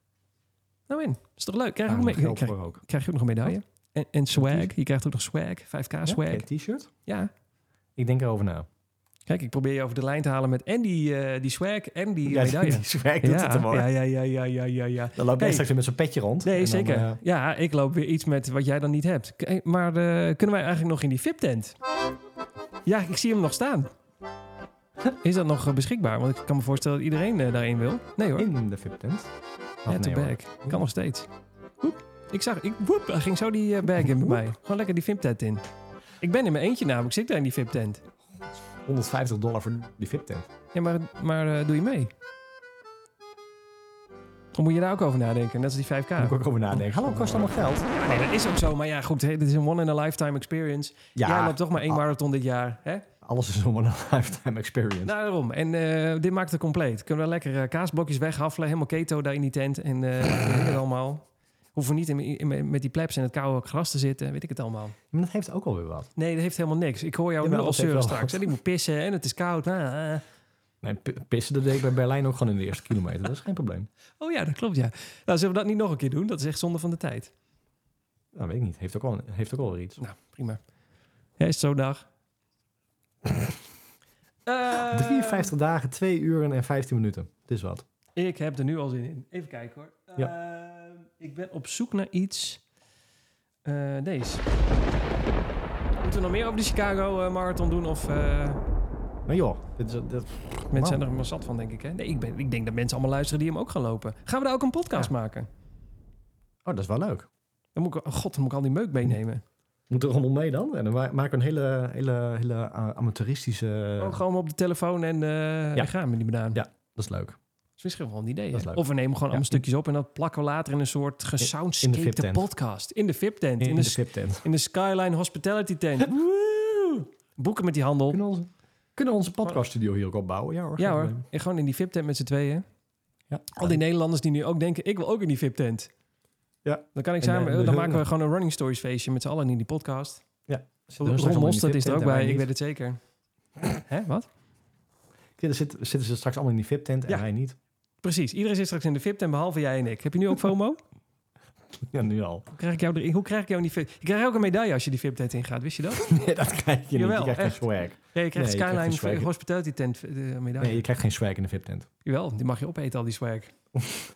Nou in, is toch leuk? Krijg je ook, me- krijg, krijg je ook nog een medaille? En, en swag. Je krijgt ook nog swag. vijf K swag. Ja, een t-shirt? Ja. Ik denk erover na. Kijk, ik probeer je over de lijn te halen met en die, uh, die swag en die ja, medaille. Die swag doet ja, het ervoor. Ja, ja, ja, ja, ja, ja, ja. Dan loop je hey. straks weer met zo'n petje rond. Nee, en zeker. Dan, uh... Ja, ik loop weer iets met wat jij dan niet hebt. Maar uh, kunnen wij eigenlijk nog in die V I P-tent? Ja, ik zie hem nog staan. Is dat nog beschikbaar? Want ik kan me voorstellen dat iedereen uh, daarin wil. Nee hoor. In de V I P-tent? Ja, nee, to hoor. Bag. Kan ja. nog steeds. Woep. Ik zag, ik woep, ging zo die uh, bag in bij mij. Gewoon lekker die V I P-tent in. Ik ben in mijn eentje namelijk. Ik zit daar in die V I P-tent. honderdvijftig dollar voor die V I P-tent. Ja, maar, maar uh, doe je mee? Dan moet je daar ook over nadenken. Net als die vijf K. Daar moet ik ook over nadenken. Hallo, kost allemaal geld. Ja, nee, dat is ook zo. Maar ja, goed. Dit is een one-in-a-lifetime experience. Ja. Jij loopt toch maar één marathon dit jaar. Hè? Alles is een one-in-a-lifetime experience. Nou, daarom. En uh, dit maakt het compleet. Kunnen we lekker uh, kaasblokjes weghaffelen. Helemaal keto daar in die tent. En uh, het allemaal. Hoeven niet in, in, met die plebs en het koude gras te zitten. Weet ik het allemaal. Maar dat heeft ook alweer wat. Nee, dat heeft helemaal niks. Ik hoor jou nu al zeuren straks. En ik moet pissen en het is koud. Ah. Nee, pissen dat deed ik bij Berlijn ook gewoon in de eerste kilometer. Dat is geen probleem. Oh ja, dat klopt ja. Nou, zullen we dat niet nog een keer doen? Dat is echt zonde van de tijd. Nou, weet ik niet. Heeft ook al, heeft ook al weer iets. Nou, prima. Ja, is het zo'n dag? uh, drieënvijftig dagen, twee uur en vijftien minuten. Het is wat. Ik heb er nu al zin in. Even kijken hoor. Uh, ja. Ik ben op zoek naar iets. Uh, deze. Moeten we nog meer over de Chicago uh, Marathon doen? Of, uh... Nou joh. Dit is, dit... Mensen wow. zijn er maar zat van, denk ik. Hè? Nee, ik, ben, ik denk dat mensen allemaal luisteren die hem ook gaan lopen. Gaan we daar ook een podcast ja. maken? Oh, dat is wel leuk. Dan moet ik, oh god, dan moet ik al die meuk meenemen. Moet er rommel mee dan? En dan maken we een hele, hele, hele amateuristische... Oh, gewoon op de telefoon en, uh, ja. en gaan we die banaan. Ja, dat is leuk. Dat is gewoon een idee. Of we nemen gewoon ja. allemaal stukjes op en dat plakken we later in een soort gesoundscaped podcast. In de V I P-tent. In, in, in de V I P-tent. In de Skyline Hospitality tent. Woe! Boeken met die handel. Kunnen we onze, kunnen we onze podcaststudio hier ook opbouwen? Ja hoor. Ja, hoor. En gewoon in die V I P-tent met z'n tweeën. Ja. Al die Nederlanders die nu ook denken, ik wil ook in die V I P-tent. Ja. Dan kan ik en, samen, en, dan, dan maken we gewoon een Running Stories feestje met z'n allen in die podcast. Ja. Ron Mosterd is er ook bij, ik weet het zeker. Hè, wat? Zitten ze straks allemaal in die V I P-tent en hij niet? Precies, iedereen zit straks in de V I P-tent behalve jij en ik. Heb je nu ook FOMO? Ja, nu al. Hoe krijg ik jou erin? Hoe krijg ik jou in die V I P? Je krijgt ook een medaille als je die V I P-tent ingaat, wist je dat? Nee, dat krijg je jawel, niet. Je krijgt echt. Geen swag. Nee, je krijgt nee, Skyline je krijgt Hospitality tent uh, medaille. Nee, je krijgt geen swag in de V I P-tent. Jawel, die mag je opeten, al die swag.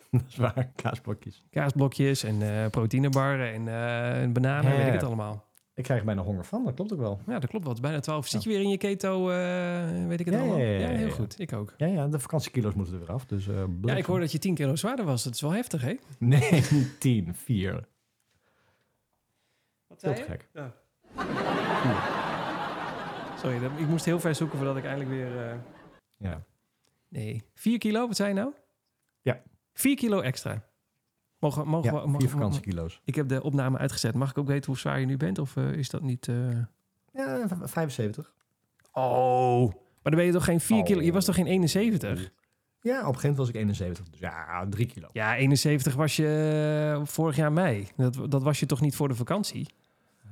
Dat is waar, kaasblokjes. Kaasblokjes en uh, proteïnebarren en uh, bananen, ja, weet ik het allemaal. Ik krijg er bijna honger van, dat klopt ook wel. Ja, dat klopt wel. Het is bijna twaalf. Zit je weer in je keto, uh, weet ik het ja, allemaal? Ja, ja, ja, ja, heel goed. Ik ook. Ja, ja, de vakantiekilo's moeten er weer af. Dus, uh, ja, ik hoor dat je tien kilo zwaarder was. Dat is wel heftig, hè? Nee, niet tien, vier. Wat zei je? Gek. Ja. Sorry, dat, ik moest heel ver zoeken voordat ik eindelijk weer... Uh... Ja. Nee, vier kilo, wat zei je nou? Ja. Vier kilo extra. Mogen, mogen, ja, mogen, vier vakantiekilo's. Ik heb de opname uitgezet. Mag ik ook weten hoe zwaar je nu bent? Of uh, is dat niet... Uh... Ja, vijfenzeventig. Oh, maar dan ben je toch geen vier oh. kilo... Je was toch geen eenenzeventig? Ja, op een gegeven moment was ik eenenzeventig. Dus ja, drie kilo. Ja, eenenzeventig was je uh, vorig jaar mei. Dat, dat was je toch niet voor de vakantie?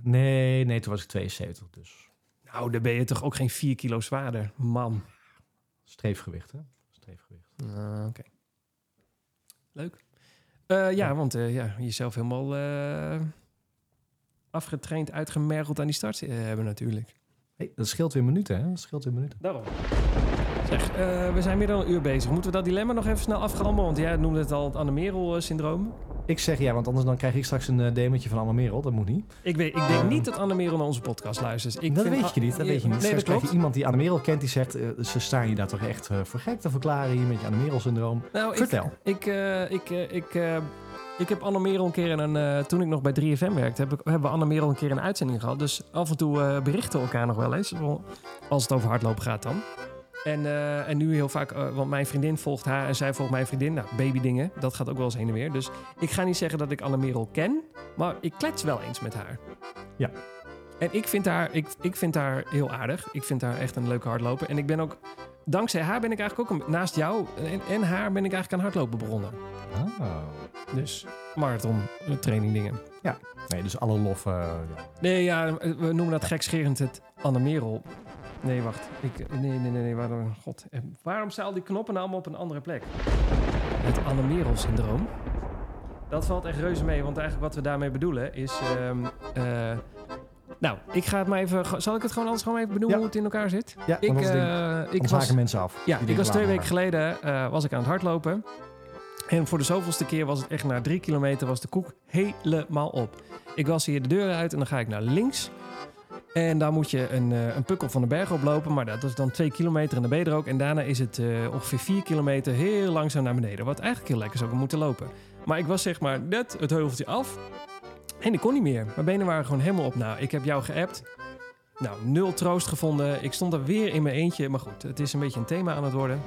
Nee, nee, toen was ik tweeënzeventig dus. Nou, dan ben je toch ook geen vier kilo zwaarder, man. Streefgewicht, hè? Streefgewicht. Uh, Oké. Okay. Leuk. Uh, ja, ja, want uh, ja, jezelf helemaal uh, afgetraind, uitgemergeld aan die start uh, hebben natuurlijk. Hey, dat scheelt weer minuten, hè? Dat scheelt weer minuten. Daarom. Zeg, uh, we zijn meer dan een uur bezig. Moeten we dat dilemma nog even snel afgalmen? Want jij noemde het al het Anne Merel syndroom. Ik zeg ja, want anders dan krijg ik straks een uh, dementje van Anne Merel. Dat moet niet. Ik, weet, ik denk niet dat Anne Merel naar onze podcast luistert. Ik dat vind, weet je niet. Dat weet je niet. Nee, straks krijg je iemand die Anne Merel kent die zegt... Uh, ze staan je daar toch echt uh, voor gek te verklaren hier met je Anne Merel syndroom. Nou, vertel. Ik, ik, uh, ik, uh, ik, uh, ik heb Anne Merel een keer in een... Uh, toen ik nog bij drie F M werkte, heb ik, hebben we Anne Merel een keer in een uitzending gehad. Dus af en toe uh, berichten elkaar nog wel eens. Als het over hardlopen gaat dan. En, uh, en nu heel vaak, uh, want mijn vriendin volgt haar en zij volgt mijn vriendin. Nou, babydingen, dat gaat ook wel eens heen en weer. Dus ik ga niet zeggen dat ik Anne Merel ken, maar ik klets wel eens met haar. Ja. En ik vind haar, ik, ik vind haar heel aardig. Ik vind haar echt een leuke hardloper. En ik ben ook, dankzij haar ben ik eigenlijk ook, een, naast jou en, en haar ben ik eigenlijk aan hardlopen begonnen. Oh. Dus marathon, training dingen. Ja. Nee, dus alle lof. Uh, ja. Nee, ja, we noemen dat gekscherend het Anne Merel. Nee, wacht. Ik, nee, nee, nee, nee. Waarom, God. Waarom staan al die knoppen allemaal op een andere plek? Het Anne Merel syndroom. Dat valt echt reuze mee. Want eigenlijk wat we daarmee bedoelen is... Um, uh, Nou, ik ga het maar even... Zal ik het gewoon anders gewoon even benoemen ja. hoe het in elkaar zit? Ja, ik, uh, ik was, mensen af. Ja, ik was twee weken geleden uh, was ik aan het hardlopen. En voor de zoveelste keer was het echt na drie kilometer was de koek helemaal op. Ik was hier de deur uit en dan ga ik naar links. En daar moet je een, uh, een pukkel van de berg oplopen. Maar dat is dan twee kilometer en dan ben je er ook. En daarna is het uh, ongeveer vier kilometer heel langzaam naar beneden. Wat eigenlijk heel lekker zou moeten lopen. Maar ik was zeg maar net het heuveltje af. En ik kon niet meer. Mijn benen waren gewoon helemaal op. Nou, ik heb jou geappt. Nou, nul troost gevonden. Ik stond er weer in mijn eentje. Maar goed, het is een beetje een thema aan het worden.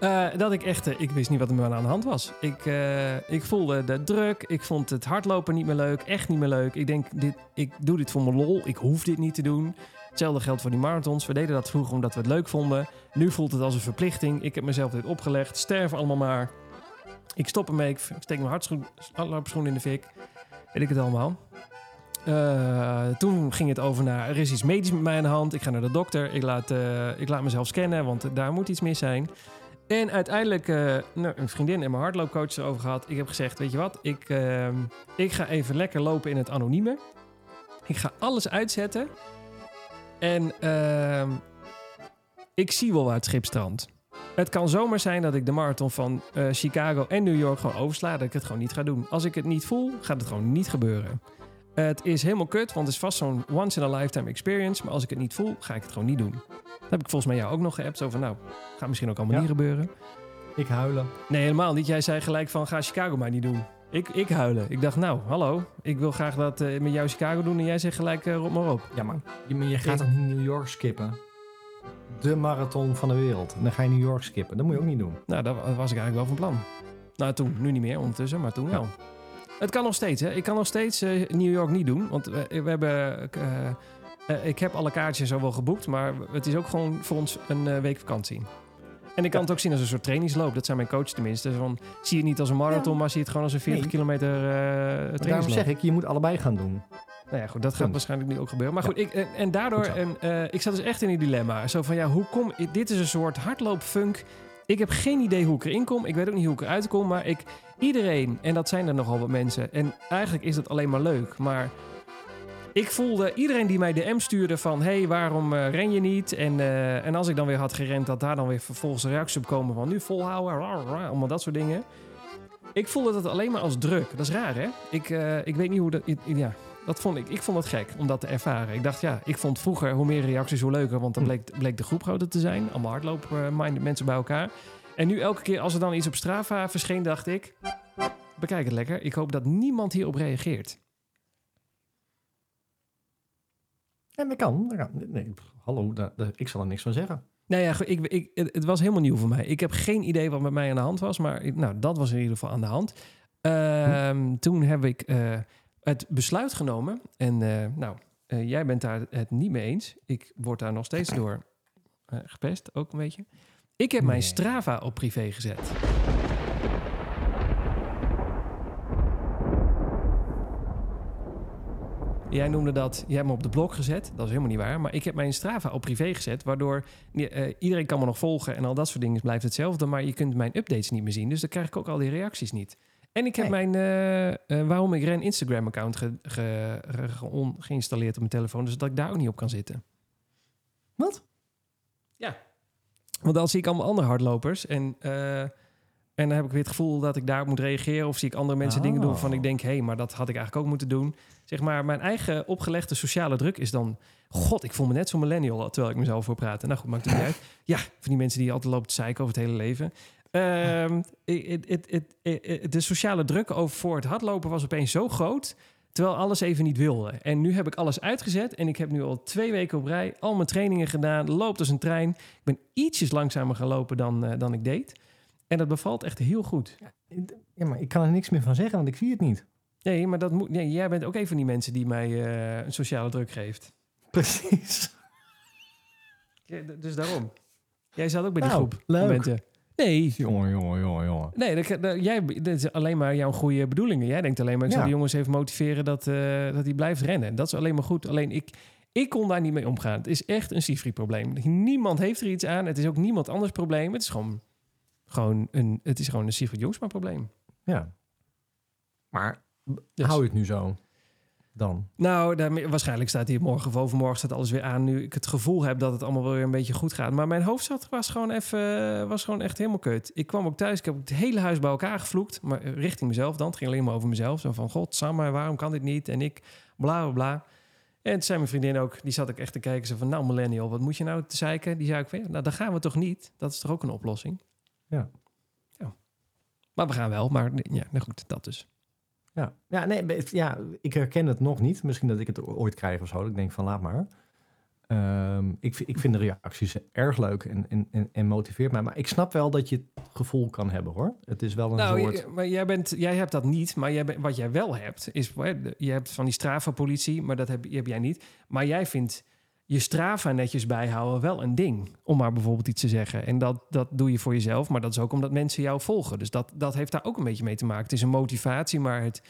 Uh, dat ik echt... Uh, ik wist niet wat er me aan de hand was. Ik, uh, ik voelde de druk. Ik vond het hardlopen niet meer leuk. Echt niet meer leuk. Ik denk, dit, ik doe dit voor mijn lol. Ik hoef dit niet te doen. Hetzelfde geldt voor die marathons. We deden dat vroeger omdat we het leuk vonden. Nu voelt het als een verplichting. Ik heb mezelf dit opgelegd. Sterf allemaal maar. Ik stop ermee. Ik steek mijn hardloopschoen in de fik. Weet ik het allemaal. Uh, toen ging het over naar... Er is iets medisch met mij aan de hand. Ik ga naar de dokter. Ik laat, uh, ik laat mezelf scannen, want daar moet iets mis zijn. En uiteindelijk... Uh, nou, een vriendin en mijn hardloopcoach erover gehad. Ik heb gezegd, weet je wat? Ik, uh, ik ga even lekker lopen in het anonieme. Ik ga alles uitzetten. En uh, ik zie wel waar het schip strandt. Het kan zomaar zijn dat ik de marathon van uh, Chicago en New York gewoon oversla. Dat ik het gewoon niet ga doen. Als ik het niet voel, gaat het gewoon niet gebeuren. Uh, het is helemaal kut, want het is vast zo'n once-in-a-lifetime experience. Maar als ik het niet voel, ga ik het gewoon niet doen. Dat heb ik volgens mij jou ook nog geappt. Zo van, nou, gaat misschien ook allemaal ja. niet gebeuren. Ik huilen. Nee, helemaal niet. Jij zei gelijk van, ga Chicago maar niet doen. Ik, ik huilen. Ik dacht, nou, hallo. Ik wil graag dat uh, met jou Chicago doen. En jij zegt gelijk, uh, rot maar op. Ja, man. Je, maar je gaat toch niet New York skippen? De marathon van de wereld. En dan ga je New York skippen. Dat moet je ook niet doen. Nou, dat was ik eigenlijk wel van plan. Nou, toen. Nu niet meer ondertussen, maar toen wel. Ja. Het kan nog steeds, hè. Ik kan nog steeds uh, New York niet doen. Want we, we hebben... Uh, uh, ik heb alle kaartjes al wel geboekt. Maar het is ook gewoon voor ons een uh, week vakantie. En ik kan ja. het ook zien als een soort trainingsloop. Dat zijn mijn coach tenminste. Dus van, zie het niet als een marathon, ja. maar zie het gewoon als een veertig nee. kilometer uh, trainingsloop. Daarom zeg ik, je moet allebei gaan doen. Nou ja, goed, dat gaat Punt. waarschijnlijk nu ook gebeuren. Maar goed, ja. ik, en, en daardoor... En, uh, ik zat dus echt in die dilemma. Zo van, ja, hoe kom... Dit is een soort hardloopfunk. Ik heb geen idee hoe ik erin kom. Ik weet ook niet hoe ik eruit kom. Maar ik... Iedereen, en dat zijn er nogal wat mensen. En eigenlijk is dat alleen maar leuk. Maar ik voelde iedereen die mij D M stuurde van... Hé, hey, waarom uh, ren je niet? En, uh, en als ik dan weer had gerend... dat daar dan weer vervolgens reacties op komen van... nu volhouden, rar, rar, allemaal dat soort dingen. Ik voelde dat alleen maar als druk. Dat is raar, hè? Ik, uh, ik weet niet hoe dat... Ik, ja... Dat vond ik. Ik vond het gek om dat te ervaren. Ik dacht, ja, ik vond vroeger hoe meer reacties, hoe leuker. Want dan bleek, bleek de groep groter te zijn. Allemaal hardloop-minded mensen bij elkaar. En nu elke keer als er dan iets op Strava verscheen, dacht ik... Bekijk het lekker. Ik hoop dat niemand hierop reageert. En dat kan. Dat kan. Nee, hallo, daar, daar, ik zal er niks van zeggen. Nou ja, ik, ik, het was helemaal nieuw voor mij. Ik heb geen idee wat met mij aan de hand was. Maar nou, dat was in ieder geval aan de hand. Uh, hm. Toen heb ik... Uh, het besluit genomen. En uh, nou, uh, jij bent daar het niet mee eens. Ik word daar nog steeds door uh, gepest, ook een beetje. Ik heb nee. mijn Strava op privé gezet. Jij noemde dat, jij hebt me op de blok gezet. Dat is helemaal niet waar. Maar ik heb mijn Strava op privé gezet. Waardoor uh, iedereen kan me nog volgen. En al dat soort dingen blijft hetzelfde. Maar je kunt mijn updates niet meer zien. Dus dan krijg ik ook al die reacties niet. En ik heb nee. mijn uh, uh, waarom ik ren Instagram-account ge, ge, ge, ge on, geïnstalleerd op mijn telefoon. Dus dat ik daar ook niet op kan zitten. Wat? Ja. Want dan zie ik allemaal andere hardlopers. En, uh, en dan heb ik weer het gevoel dat ik daarop moet reageren. Of zie ik andere mensen oh. dingen doen waarvan ik denk... hé, hey, maar dat had ik eigenlijk ook moeten doen. Zeg maar, mijn eigen opgelegde sociale druk is dan... God, ik voel me net zo'n millennial terwijl ik mezelf voor praat. Nou goed, maakt het niet uit. Ja, van die mensen die altijd lopen te zeiken over het hele leven... Uh, it, it, it, it, de sociale druk over voor het hardlopen was opeens zo groot... terwijl alles even niet wilde. En nu heb ik alles uitgezet en ik heb nu al twee weken op rij... al mijn trainingen gedaan, loopt als een trein. Ik ben ietsjes langzamer gaan lopen dan, uh, dan ik deed. En dat bevalt echt heel goed. Ja, maar ik kan er niks meer van zeggen, want ik zie het niet. Nee, maar dat moet, nee, jij bent ook een van die mensen die mij uh, een sociale druk geeft. Precies. Ja, dus daarom. Jij zat ook bij die nou, groep. Leuk. Momenten. Nee. Jongen, jongen, jongen, jongen. Nee, dat, dat, jij, dat is alleen maar jouw goede bedoelingen. Jij denkt alleen maar, ik ja. zal die jongens even motiveren dat, uh, dat die blijft rennen. Dat is alleen maar goed. Alleen ik, ik kon daar niet mee omgaan. Het is echt een Sifri-probleem. Niemand heeft er iets aan. Het is ook niemand anders probleem. Het is gewoon, gewoon een, het is gewoon een Sifri-Jongsma-probleem. Ja. Maar dus, hou je het nu zo? dan? Nou, daar, waarschijnlijk staat hier morgen of overmorgen staat alles weer aan. Nu ik het gevoel heb dat het allemaal wel weer een beetje goed gaat. Maar mijn hoofd zat, was, gewoon even, was gewoon echt helemaal kut. Ik kwam ook thuis, ik heb het hele huis bij elkaar gevloekt. Maar richting mezelf dan. Het ging alleen maar over mezelf. Zo van, god, Samma, waarom kan dit niet? En ik, bla, bla, bla. En toen zei mijn vriendin ook, die zat ik echt te kijken. Ze van, nou millennial, wat moet je nou te zeiken? Die zei ik van, ja, nou, dan gaan we toch niet? Dat is toch ook een oplossing? Ja. ja. Maar we gaan wel, maar ja, nou goed, dat dus. Ja, ja, nee, ja, ik herken het nog niet. Misschien dat ik het ooit krijg of zo. Ik denk van, laat maar. Um, ik, ik vind de reacties erg leuk en, en, en motiveert mij. Maar ik snap wel dat je het gevoel kan hebben, hoor. Het is wel een nou, soort... Je, maar jij, bent, jij hebt dat niet, maar jij ben, wat jij wel hebt... is je hebt van die Strava-politie, maar dat heb, heb jij niet. Maar jij vindt je Strava netjes bijhouden wel een ding. Om maar bijvoorbeeld iets te zeggen. En dat, dat doe je voor jezelf, maar dat is ook omdat mensen jou volgen. Dus dat, dat heeft daar ook een beetje mee te maken. Het is een motivatie, maar het,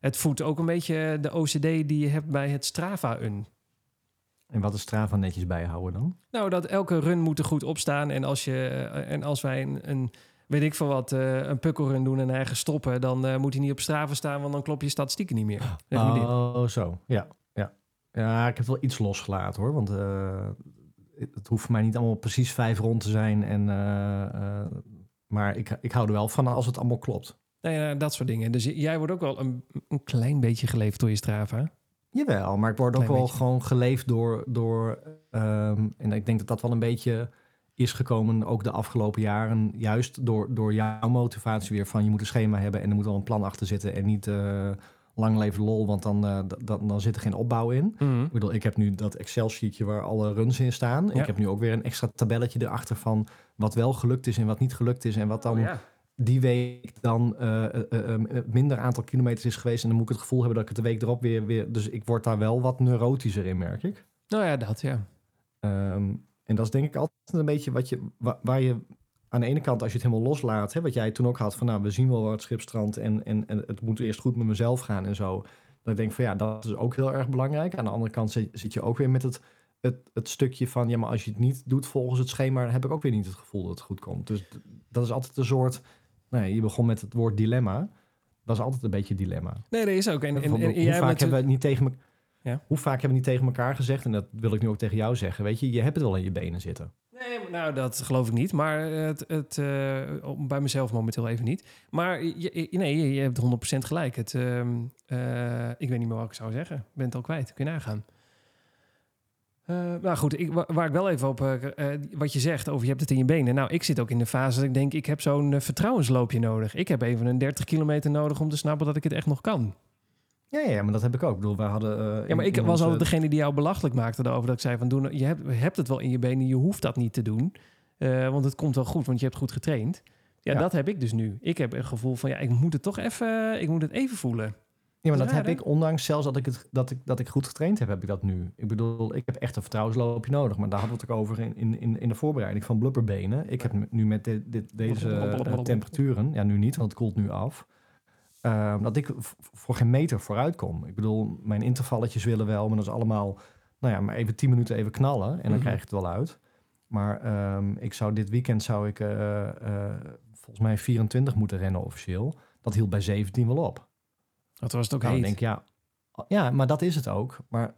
het voedt ook een beetje de O C D die je hebt bij het Strava-un. En wat is Strava netjes bijhouden dan? Nou, dat elke run moet er goed op staan. En als, je, en als wij een, een, weet ik veel wat, een pukkelrun doen en ergens stoppen... dan uh, moet hij niet op Strava staan, want dan klop je statistieken niet meer. Oh, zo. Ja, ja. Ja, ik heb wel iets losgelaten, hoor. Want uh, het hoeft voor mij niet allemaal precies vijf rond te zijn. En, uh, uh, maar ik, ik hou er wel van als het allemaal klopt. Nou ja, dat soort dingen. Dus jij wordt ook wel een, een klein beetje geleefd door je Strava... Jawel, maar ik word ook wel beetje. gewoon geleefd door... door um, en ik denk dat dat wel een beetje is gekomen... ook de afgelopen jaren, juist door, door jouw motivatie weer... van je moet een schema hebben en er moet wel een plan achter zitten... en niet uh, lang leven lol, want dan, uh, dan, dan zit er geen opbouw in. Mm-hmm. Ik bedoel, ik heb nu dat Excel-sheetje waar alle runs in staan. Ja. Ik heb nu ook weer een extra tabelletje erachter van... wat wel gelukt is en wat niet gelukt is en wat dan... Oh, ja. die week dan uh, uh, uh, minder aantal kilometers is geweest... en dan moet ik het gevoel hebben dat ik het de week erop weer... weer dus ik word daar wel wat neurotischer in, merk ik. Nou ja, dat, ja. Um, en dat is denk ik altijd een beetje wat je... Wa- waar je aan de ene kant, als je het helemaal loslaat... Hè, wat jij toen ook had van, nou, we zien wel waar het schip strandt... En, en, en het moet eerst goed met mezelf gaan en zo. Dat ik denk van, ja, dat is ook heel erg belangrijk. Aan de andere kant zit, zit je ook weer met het... Het, het stukje van, ja, maar als je het niet doet volgens het schema... dan heb ik ook weer niet het gevoel dat het goed komt. Dus d- dat is altijd een soort... Nee, je begon met het woord dilemma. Dat is altijd een beetje dilemma. Nee, dat is ook. En, en, en, en, en, hoe, jij vaak hebben we niet tegen me- ja? hoe vaak hebben we niet tegen elkaar gezegd... en dat wil ik nu ook tegen jou zeggen, weet je... je hebt het wel in je benen zitten. Nee, nou, dat geloof ik niet. Maar het, het uh, bij mezelf momenteel even niet. Maar je, nee, je hebt honderd procent gelijk. Het, uh, uh, ik weet niet meer wat ik zou zeggen. Ik ben het al kwijt, kun je nagaan. Uh, nou goed, ik, waar ik wel even op... Uh, wat je zegt over je hebt het in je benen. Nou, ik zit ook in de fase dat ik denk... ik heb zo'n uh, vertrouwensloopje nodig. Ik heb even een dertig kilometer nodig om te snappen dat ik het echt nog kan. Ja, ja, maar dat heb ik ook. Ik bedoel, wij hadden, uh, ja, maar ik was altijd degene die jou belachelijk maakte daarover. Dat ik zei van, doen, je hebt, hebt het wel in je benen. Je hoeft dat niet te doen. Uh, want het komt wel goed, want je hebt goed getraind. Ja, ja, dat heb ik dus nu. Ik heb een gevoel van, ja, ik moet het toch even... Ik moet het even voelen. Ja, maar dat heb ik, ondanks zelfs dat ik, het, dat, ik, dat ik goed getraind heb, heb ik dat nu. Ik bedoel, ik heb echt een vertrouwensloopje nodig. Maar daar hadden we het ook over in, in, in de voorbereiding van blubberbenen. Ik heb nu met dit, dit, deze uh, temperaturen, ja nu niet, want het koelt nu af, uh, dat ik v- voor geen meter vooruit kom. Ik bedoel, mijn intervalletjes willen wel, maar dat is allemaal, nou ja, maar even tien minuten even knallen en dan mm-hmm. krijg je het wel uit. Maar um, ik zou dit weekend, zou ik uh, uh, volgens mij vierentwintig moeten rennen officieel. Dat hield bij zeventien wel op. Dat was het ook nou, heet. Denk, ja, ja, maar dat is het ook. Maar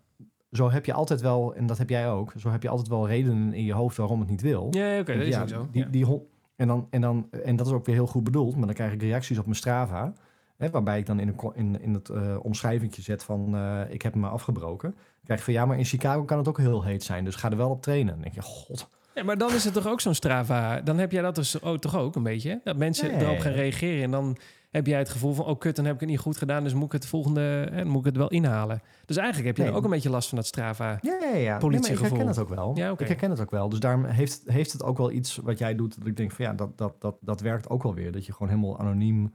zo heb je altijd wel, en dat heb jij ook... zo heb je altijd wel redenen in je hoofd waarom het niet wil. Ja, oké, okay, dat ja, is ook zo. Die, ja. die hon- en, dan, en, dan, en dat is ook weer heel goed bedoeld... maar dan krijg ik reacties op mijn Strava... Hè, waarbij ik dan in, een, in, in het uh, omschrijvingje zet van... Uh, ik heb me afgebroken. Dan krijg ik van, ja, maar in Chicago kan het ook heel heet zijn... dus ga er wel op trainen. Dan denk je, god... Ja, maar dan is het toch ook zo'n Strava... dan heb jij dat dus oh, toch ook een beetje... dat mensen nee. erop gaan reageren en dan... heb jij het gevoel van, oh kut, dan heb ik het niet goed gedaan... dus moet ik het volgende, hè, moet ik het wel inhalen. Dus eigenlijk heb je nee. ook een beetje last van dat Strava-politiegevoel. Ja, ja, ja. Nee, maar ik herken het ook wel. Ja, okay. Ik herken het ook wel. Dus daarom heeft, heeft het ook wel iets wat jij doet... dat ik denk van, ja, dat, dat, dat, dat werkt ook wel weer. Dat je gewoon helemaal anoniem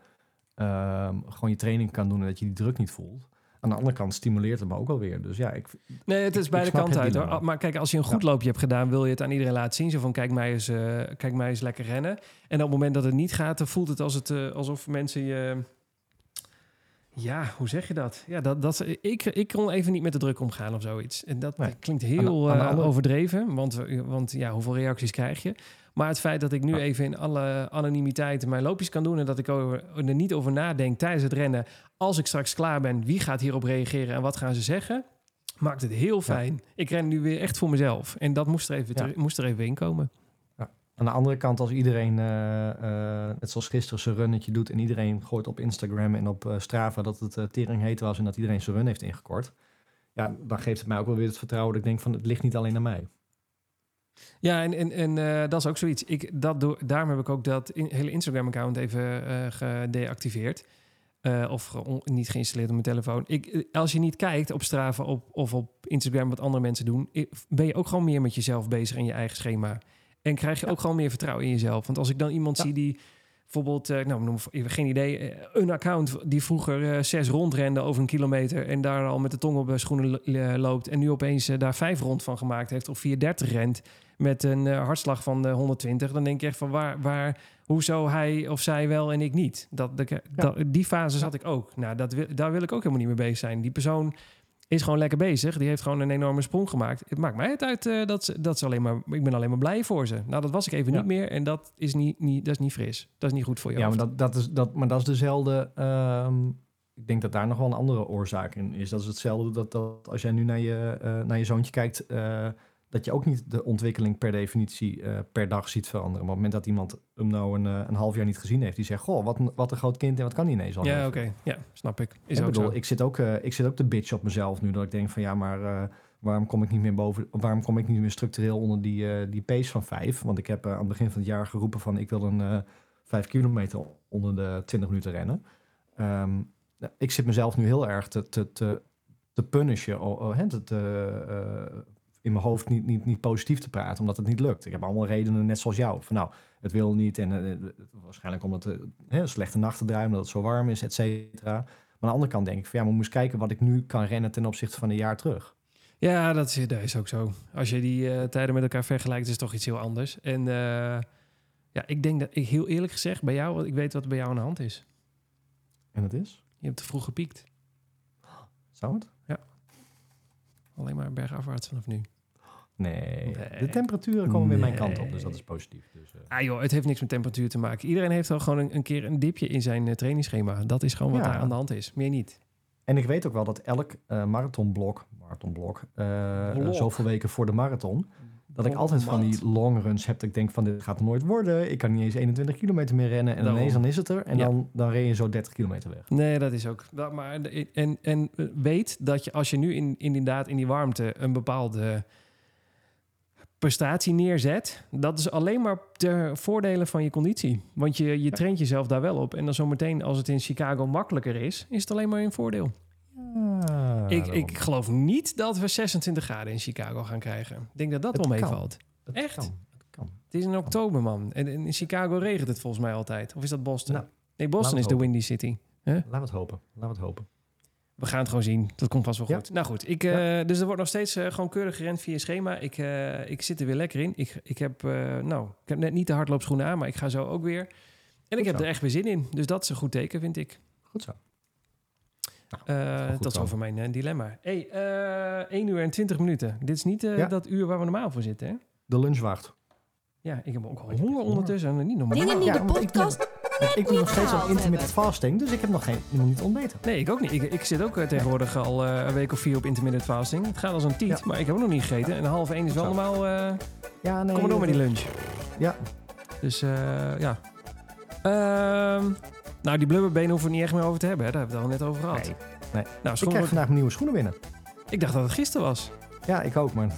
uh, gewoon je training kan doen... en dat je die druk niet voelt. Aan de andere kant stimuleert het me ook wel weer. Dus ja, ik... Nee, het is ik, beide kanten uit, hoor. Maar kijk, als je een goed ja. loopje hebt gedaan... wil je het aan iedereen laten zien. Zo van, kijk mij eens, uh, kijk mij eens lekker rennen. En op het moment dat het niet gaat... dan voelt het, als het uh, alsof mensen je... Uh... Ja, hoe zeg je dat? Ja, dat, dat ik, ik kon even niet met de druk omgaan of zoiets. En dat nee. klinkt heel aan de, aan de uh, andere... overdreven. Want, want ja, hoeveel reacties krijg je? Maar het feit dat ik nu even in alle anonimiteit mijn loopjes kan doen en dat ik over, er niet over nadenk tijdens het rennen, als ik straks klaar ben, wie gaat hierop reageren en wat gaan ze zeggen, maakt het heel fijn. Ja. Ik ren nu weer echt voor mezelf. En dat moest er even, ja. ter, moest er even in komen. Ja. Aan de andere kant, als iedereen, uh, uh, net zoals gisteren, zijn runnetje doet en iedereen gooit op Instagram en op uh, Strava dat het uh, tering heet was en dat iedereen zijn run heeft ingekort. Ja, dan geeft het mij ook wel weer het vertrouwen dat ik denk van het ligt niet alleen aan mij. Ja, en, en, en uh, dat is ook zoiets. Ik, dat doe, daarom heb ik ook dat in, hele Instagram-account even uh, gedeactiveerd. Uh, of on, niet geïnstalleerd op mijn telefoon. Ik, als je niet kijkt op Strava op, of op Instagram wat andere mensen doen, ben je ook gewoon meer met jezelf bezig in je eigen schema. En krijg je ja. ook gewoon meer vertrouwen in jezelf. Want als ik dan iemand ja. zie die bijvoorbeeld, uh, nou, noem even geen idee, een account die vroeger uh, zes rondrende over een kilometer en daar al met de tong op de schoenen uh, loopt en nu opeens uh, daar vijf rond van gemaakt heeft of vier dertig rent met een uh, hartslag van uh, honderdtwintig, dan denk je echt van waar, waar, hoezo hij of zij wel en ik niet? Dat, dat, ja. dat, die fase zat ik ook. Nou, dat wil, daar wil ik ook helemaal niet mee bezig zijn. Die persoon is gewoon lekker bezig. Die heeft gewoon een enorme sprong gemaakt. Het maakt mij het uit uh, dat ze, dat ze alleen maar, ik ben alleen maar blij voor ze. Nou, dat was ik even ja. niet meer. En dat is niet, niet, dat is niet fris. Dat is niet goed voor jou. Ja, maar dat, dat, is, dat, maar dat is dezelfde. Um, ik denk dat daar nog wel een andere oorzaak in is. Dat is hetzelfde dat, dat als jij nu naar je, uh, naar je zoontje kijkt, uh, dat je ook niet de ontwikkeling per definitie uh, per dag ziet veranderen. Maar op het moment dat iemand hem nou een, een half jaar niet gezien heeft, die zegt, goh, wat een, wat een groot kind en wat kan die ineens al? Ja, oké. Okay. Ja, snap ik. Is ik ook bedoel, zo. Ik zit ook, uh, ik zit ook de bitch op mezelf nu, dat ik denk van ja, maar uh, waarom kom ik niet meer boven, waarom kom ik niet meer structureel onder die, uh, die pace van vijf? Want ik heb uh, aan het begin van het jaar geroepen van ik wil een uh, vijf kilometer onder de twintig minuten rennen. Um, ik zit mezelf nu heel erg te, te, te, te punishen, oh, oh, hè, te... te uh, in mijn hoofd niet, niet, niet positief te praten, omdat het niet lukt. Ik heb allemaal redenen, net zoals jou. Van nou, het wil niet en uh, waarschijnlijk omdat het uh, een slechte nachten draait, omdat het zo warm is, et cetera. Maar aan de andere kant denk ik van ja, maar moet eens kijken wat ik nu kan rennen ten opzichte van een jaar terug. Ja, dat is, dat is ook zo. Als je die uh, tijden met elkaar vergelijkt, is het toch iets heel anders. En uh, ja, ik denk dat ik heel eerlijk gezegd bij jou, want ik weet wat bij jou aan de hand is. En dat is? Je hebt te vroeg gepiekt. Zou het? Ja. Alleen maar bergafwaarts vanaf nu. Nee, nee. De temperaturen komen nee. weer mijn kant op, dus dat is positief. Dus, uh... Ah joh, het heeft niks met temperatuur te maken. Iedereen heeft al gewoon een, een keer een dipje in zijn uh, trainingsschema. Dat is gewoon wat ja. daar aan de hand is, meer niet. En ik weet ook wel dat elk uh, marathonblok, marathonblok, uh, uh, zoveel weken voor de marathon, dat ik altijd van die longruns heb dat ik denk van dit gaat nooit worden. Ik kan niet eens eenentwintig kilometer meer rennen. En ineens dan is het er. En ja. dan, dan ren je zo dertig kilometer weg. Nee, dat is ook. Dat, maar, en, en weet dat je als je nu in, inderdaad in die warmte een bepaalde prestatie neerzet, dat is alleen maar de voordelen van je conditie. Want je, je ja. traint jezelf daar wel op. En dan zometeen als het in Chicago makkelijker is, is het alleen maar een voordeel. Ah, ik, ik geloof niet dat we zesentwintig graden in Chicago gaan krijgen. Ik denk dat dat wel meevalt. Echt? Kan. Het, kan. Het is in oktober, man. En in Chicago regent het volgens mij altijd. Of is dat Boston? Nou, nee, Boston is de Windy City. Huh? Laten we het hopen. Laten we het hopen. We gaan het gewoon zien. Dat komt vast wel goed. Ja. Nou goed, ik, ja. uh, dus er wordt nog steeds uh, gewoon keurig gerend via schema. Ik, uh, ik zit er weer lekker in. Ik, ik, heb, uh, nou, ik heb net niet de hardloopschoenen aan, maar ik ga zo ook weer. En goed ik heb zo. Er echt weer zin in. Dus dat is een goed teken, vind ik. Goed zo. Nou, uh, dat is over mijn uh, dilemma. Hey, uh, één uur en twintig minuten. Dit is niet uh, ja. dat uur waar we normaal voor zitten, hè? De lunchwacht. Ja, ik heb ook al honger ondertussen. En niet normaal. Dingen die ja, de podcast ik, net ik doe nog steeds al intermittent hebben. fasting, dus ik heb nog geen nog niet ontbeten. Nee, ik ook niet. Ik, ik zit ook uh, tegenwoordig al uh, een week of vier op intermittent fasting. Het gaat als een tiet, ja. maar ik heb ook nog niet gegeten. Ja. En half één is wel normaal. Uh, ja, nee, kom maar door met die lunch. Ja. Dus, uh, ja. Ehm... Uh, Nou, die blubberbenen hoeven we niet echt meer over te hebben. Hè? Daar hebben we het al net over gehad. Nee, nee. Nou, ik krijg vandaag mijn nieuwe schoenen binnen. Ik dacht dat het gisteren was. Ja, ik ook, man.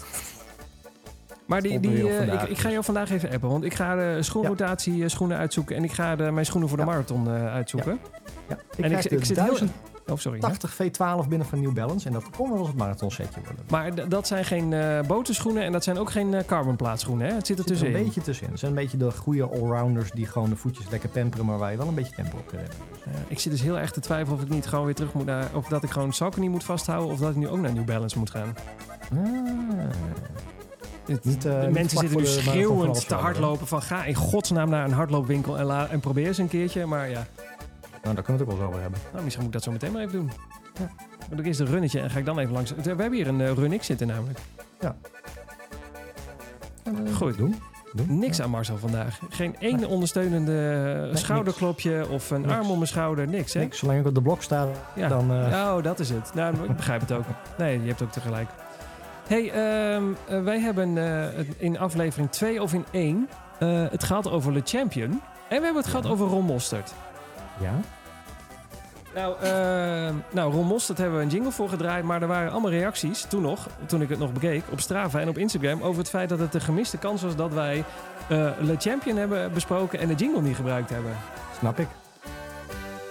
Maar die, die, uh, vandaag, ik, ik ga jou vandaag even appen. Want ik ga de schoenrotatie ja. schoenen uitzoeken. En ik ga de, mijn schoenen voor de ja. marathon uh, uitzoeken. Ja. Ja. Ik en krijg ik, de ik zit duizend... heel... Oh, sorry, tachtig hè? V twaalf binnen van New Balance. En dat kon wel als het marathon setje worden. Maar d- dat zijn geen uh, boterschoenen en dat zijn ook geen uh, carbon plaatschoenen, hè? Het zit er tussenin. Het zit er een beetje tussenin. Het zijn een beetje de goede allrounders die gewoon de voetjes lekker temperen, maar waar je wel een beetje tempo op kunnen hebben. Uh, ik zit dus heel erg te twijfelen of ik niet gewoon weer terug moet naar... of dat ik gewoon Saucony moet vasthouden of dat ik nu ook naar New Balance moet gaan. Ah. Het, niet, uh, de mensen zitten nu schreeuwend te hardlopen van ga in godsnaam naar een hardloopwinkel en, la- en probeer eens een keertje, maar ja... Nou, daar kunnen we het ook wel zo over hebben. Nou, misschien moet ik dat zo meteen maar even doen. Ja. Dan doe ik eerst een runnetje en ga ik dan even langs... We hebben hier een uh, run-x zitten namelijk. Ja. Goed. Doen. Niks aan Marcel vandaag. Geen één nee. ondersteunende nee, schouderklopje niks. Of een niks. Arm om mijn schouder. Niks, hè? Niks. Zolang ik op de blok sta, ja. dan... Uh... Oh, dat is het. Nou, ik begrijp het ook. Nee, je hebt ook tegelijk. Hey, um, uh, wij hebben uh, in aflevering twee of in één uh, het gehad over Le Champion. En we hebben het ja. gehad over Ron Mosterd. Ja. Nou, uh, nou, Ron Mosterd hebben we een jingle voor gedraaid, maar er waren allemaal reacties, toen nog, toen ik het nog bekeek, op Strava en op Instagram, over het feit dat het de gemiste kans was dat wij uh, Le Champion hebben besproken en de jingle niet gebruikt hebben. Snap ik.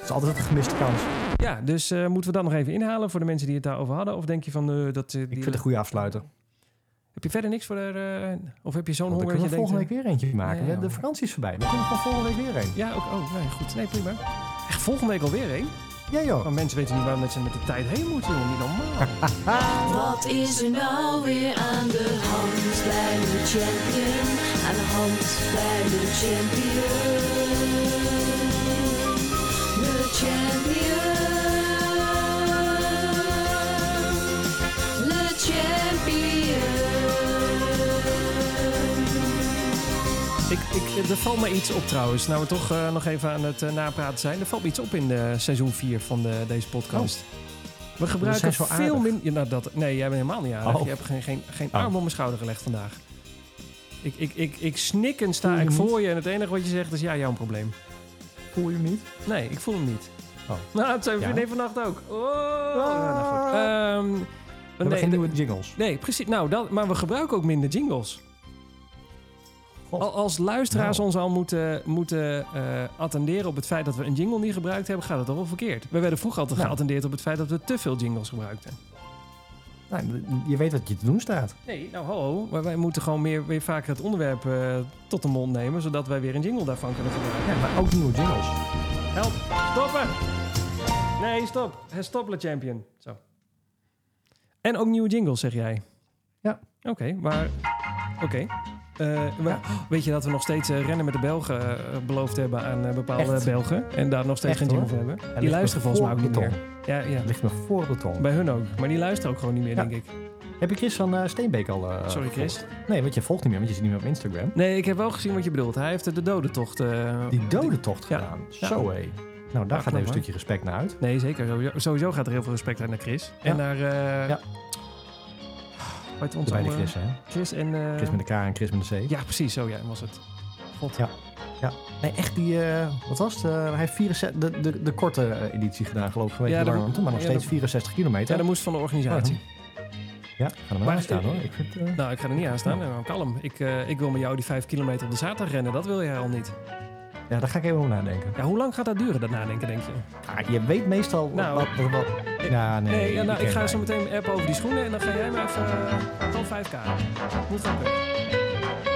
Dat is altijd een gemiste kans. Ja, dus uh, moeten we dat nog even inhalen voor de mensen die het daarover hadden? Of denk je van... Uh, dat? Uh, die... Ik vind het een goede afsluiter. Heb je verder niks voor de... Uh, of heb je zo'n honger dat je denkt... volgende week weer eentje maken. Ja, ja. De vakantie is voorbij. We kunnen gewoon volgende week weer een. Ja, ook. Oh, nee, goed. Nee, prima. Echt volgende week alweer een? Ja, joh. Maar mensen weten niet waarom ze met de tijd heen moeten. Niet normaal. Wat is er nou weer aan de hand bij de champion? Aan de hand bij de champion. De champion. Ik, ik, er valt me iets op trouwens. Nou we toch uh, nog even aan het uh, napraten zijn. Er valt me iets op in de seizoen vier van de, deze podcast. Oh. We gebruiken we veel minder... Ja, nou, dat, nee, jij bent helemaal niet aardig. Oh. Je hebt geen, geen, geen oh. arm om mijn schouder gelegd vandaag. Ik, ik, ik, ik snik en sta ik voor je. En het enige wat je zegt is ja, jouw probleem. Voel je hem niet? Nee, ik voel hem niet. Oh. Nou, het zijn we ja. nee, vannacht ook. Oh. Ah. Nou, goed. Um, we hebben nee, geen nieuwe jingles. Nee, precies. Nou, dat, maar we gebruiken ook minder jingles. Als luisteraars nou. ons al moeten, moeten uh, attenderen op het feit dat we een jingle niet gebruikt hebben, gaat het toch wel verkeerd. We werden vroeger altijd nou. geattendeerd op het feit dat we te veel jingles gebruikten. Nou, je weet wat je te doen staat. Nee, nou ho, maar wij moeten gewoon meer, weer vaker het onderwerp uh, tot de mond nemen, zodat wij weer een jingle daarvan kunnen gebruiken. Ja, maar ook nieuwe jingles. Help, stoppen! Nee, stop. Stop, Le Champion. Zo. En ook nieuwe jingles, zeg jij? Ja. Oké, okay, maar... Oké. Okay. Uh, ja. Weet je dat we nog steeds uh, rennen met de Belgen uh, beloofd hebben aan uh, bepaalde Echt? Belgen? En daar nog steeds Echt, geen jingle voor hebben. Die luisteren volgens mij ook niet meer. Ja, ja. Ligt nog voor de tong. Bij hun ook. Maar die luisteren ook gewoon niet meer, ja. denk ik. Heb je Chris van uh, Steenbeek al uh, Sorry, Chris? Gevolgd? Nee, want je volgt niet meer, want je zit niet meer op Instagram. Nee, ik heb wel gezien wat je bedoelt. Hij heeft de Dodentocht... Uh, die Dodentocht die... gedaan? Ja. Zo, hé. Nou, daar ja, gaat even een stukje respect naar uit. Nee, zeker. Sowieso, sowieso gaat er heel veel respect uit naar Chris. Ja. En naar... Uh, ja. Ons de beide Chris, hè? Chris en... Uh... Chris met de K en Chris met de C. Ja, precies. Zo, ja, was het. God. Ja. ja. Nee, echt die... Uh, wat was het? Uh, hij heeft vierenzestig, de, de, de korte uh, editie gedaan, geloof ik. Weet ja, lang, maar nog ja, steeds vierenzestig kilometer. Ja, dat moest van de organisatie. Ja, ja ga er maar, maar aanstaan, ik, hoor. Ik vind, uh... Nou, ik ga er niet aan staan. Nou, kalm. Ik, uh, ik wil met jou die vijf kilometer op de zaterdag rennen. Dat wil jij al niet. Ja, daar ga ik even over nadenken. Ja, hoe lang gaat dat duren, dat nadenken, denk je? Ah, je weet meestal nou, wat... wat, wat... Ik, ja, nee, nee ja, nou, ik ga mij. zo meteen appen over die schoenen en dan ga jij maar even uh, tot vijf k. Moet gaan.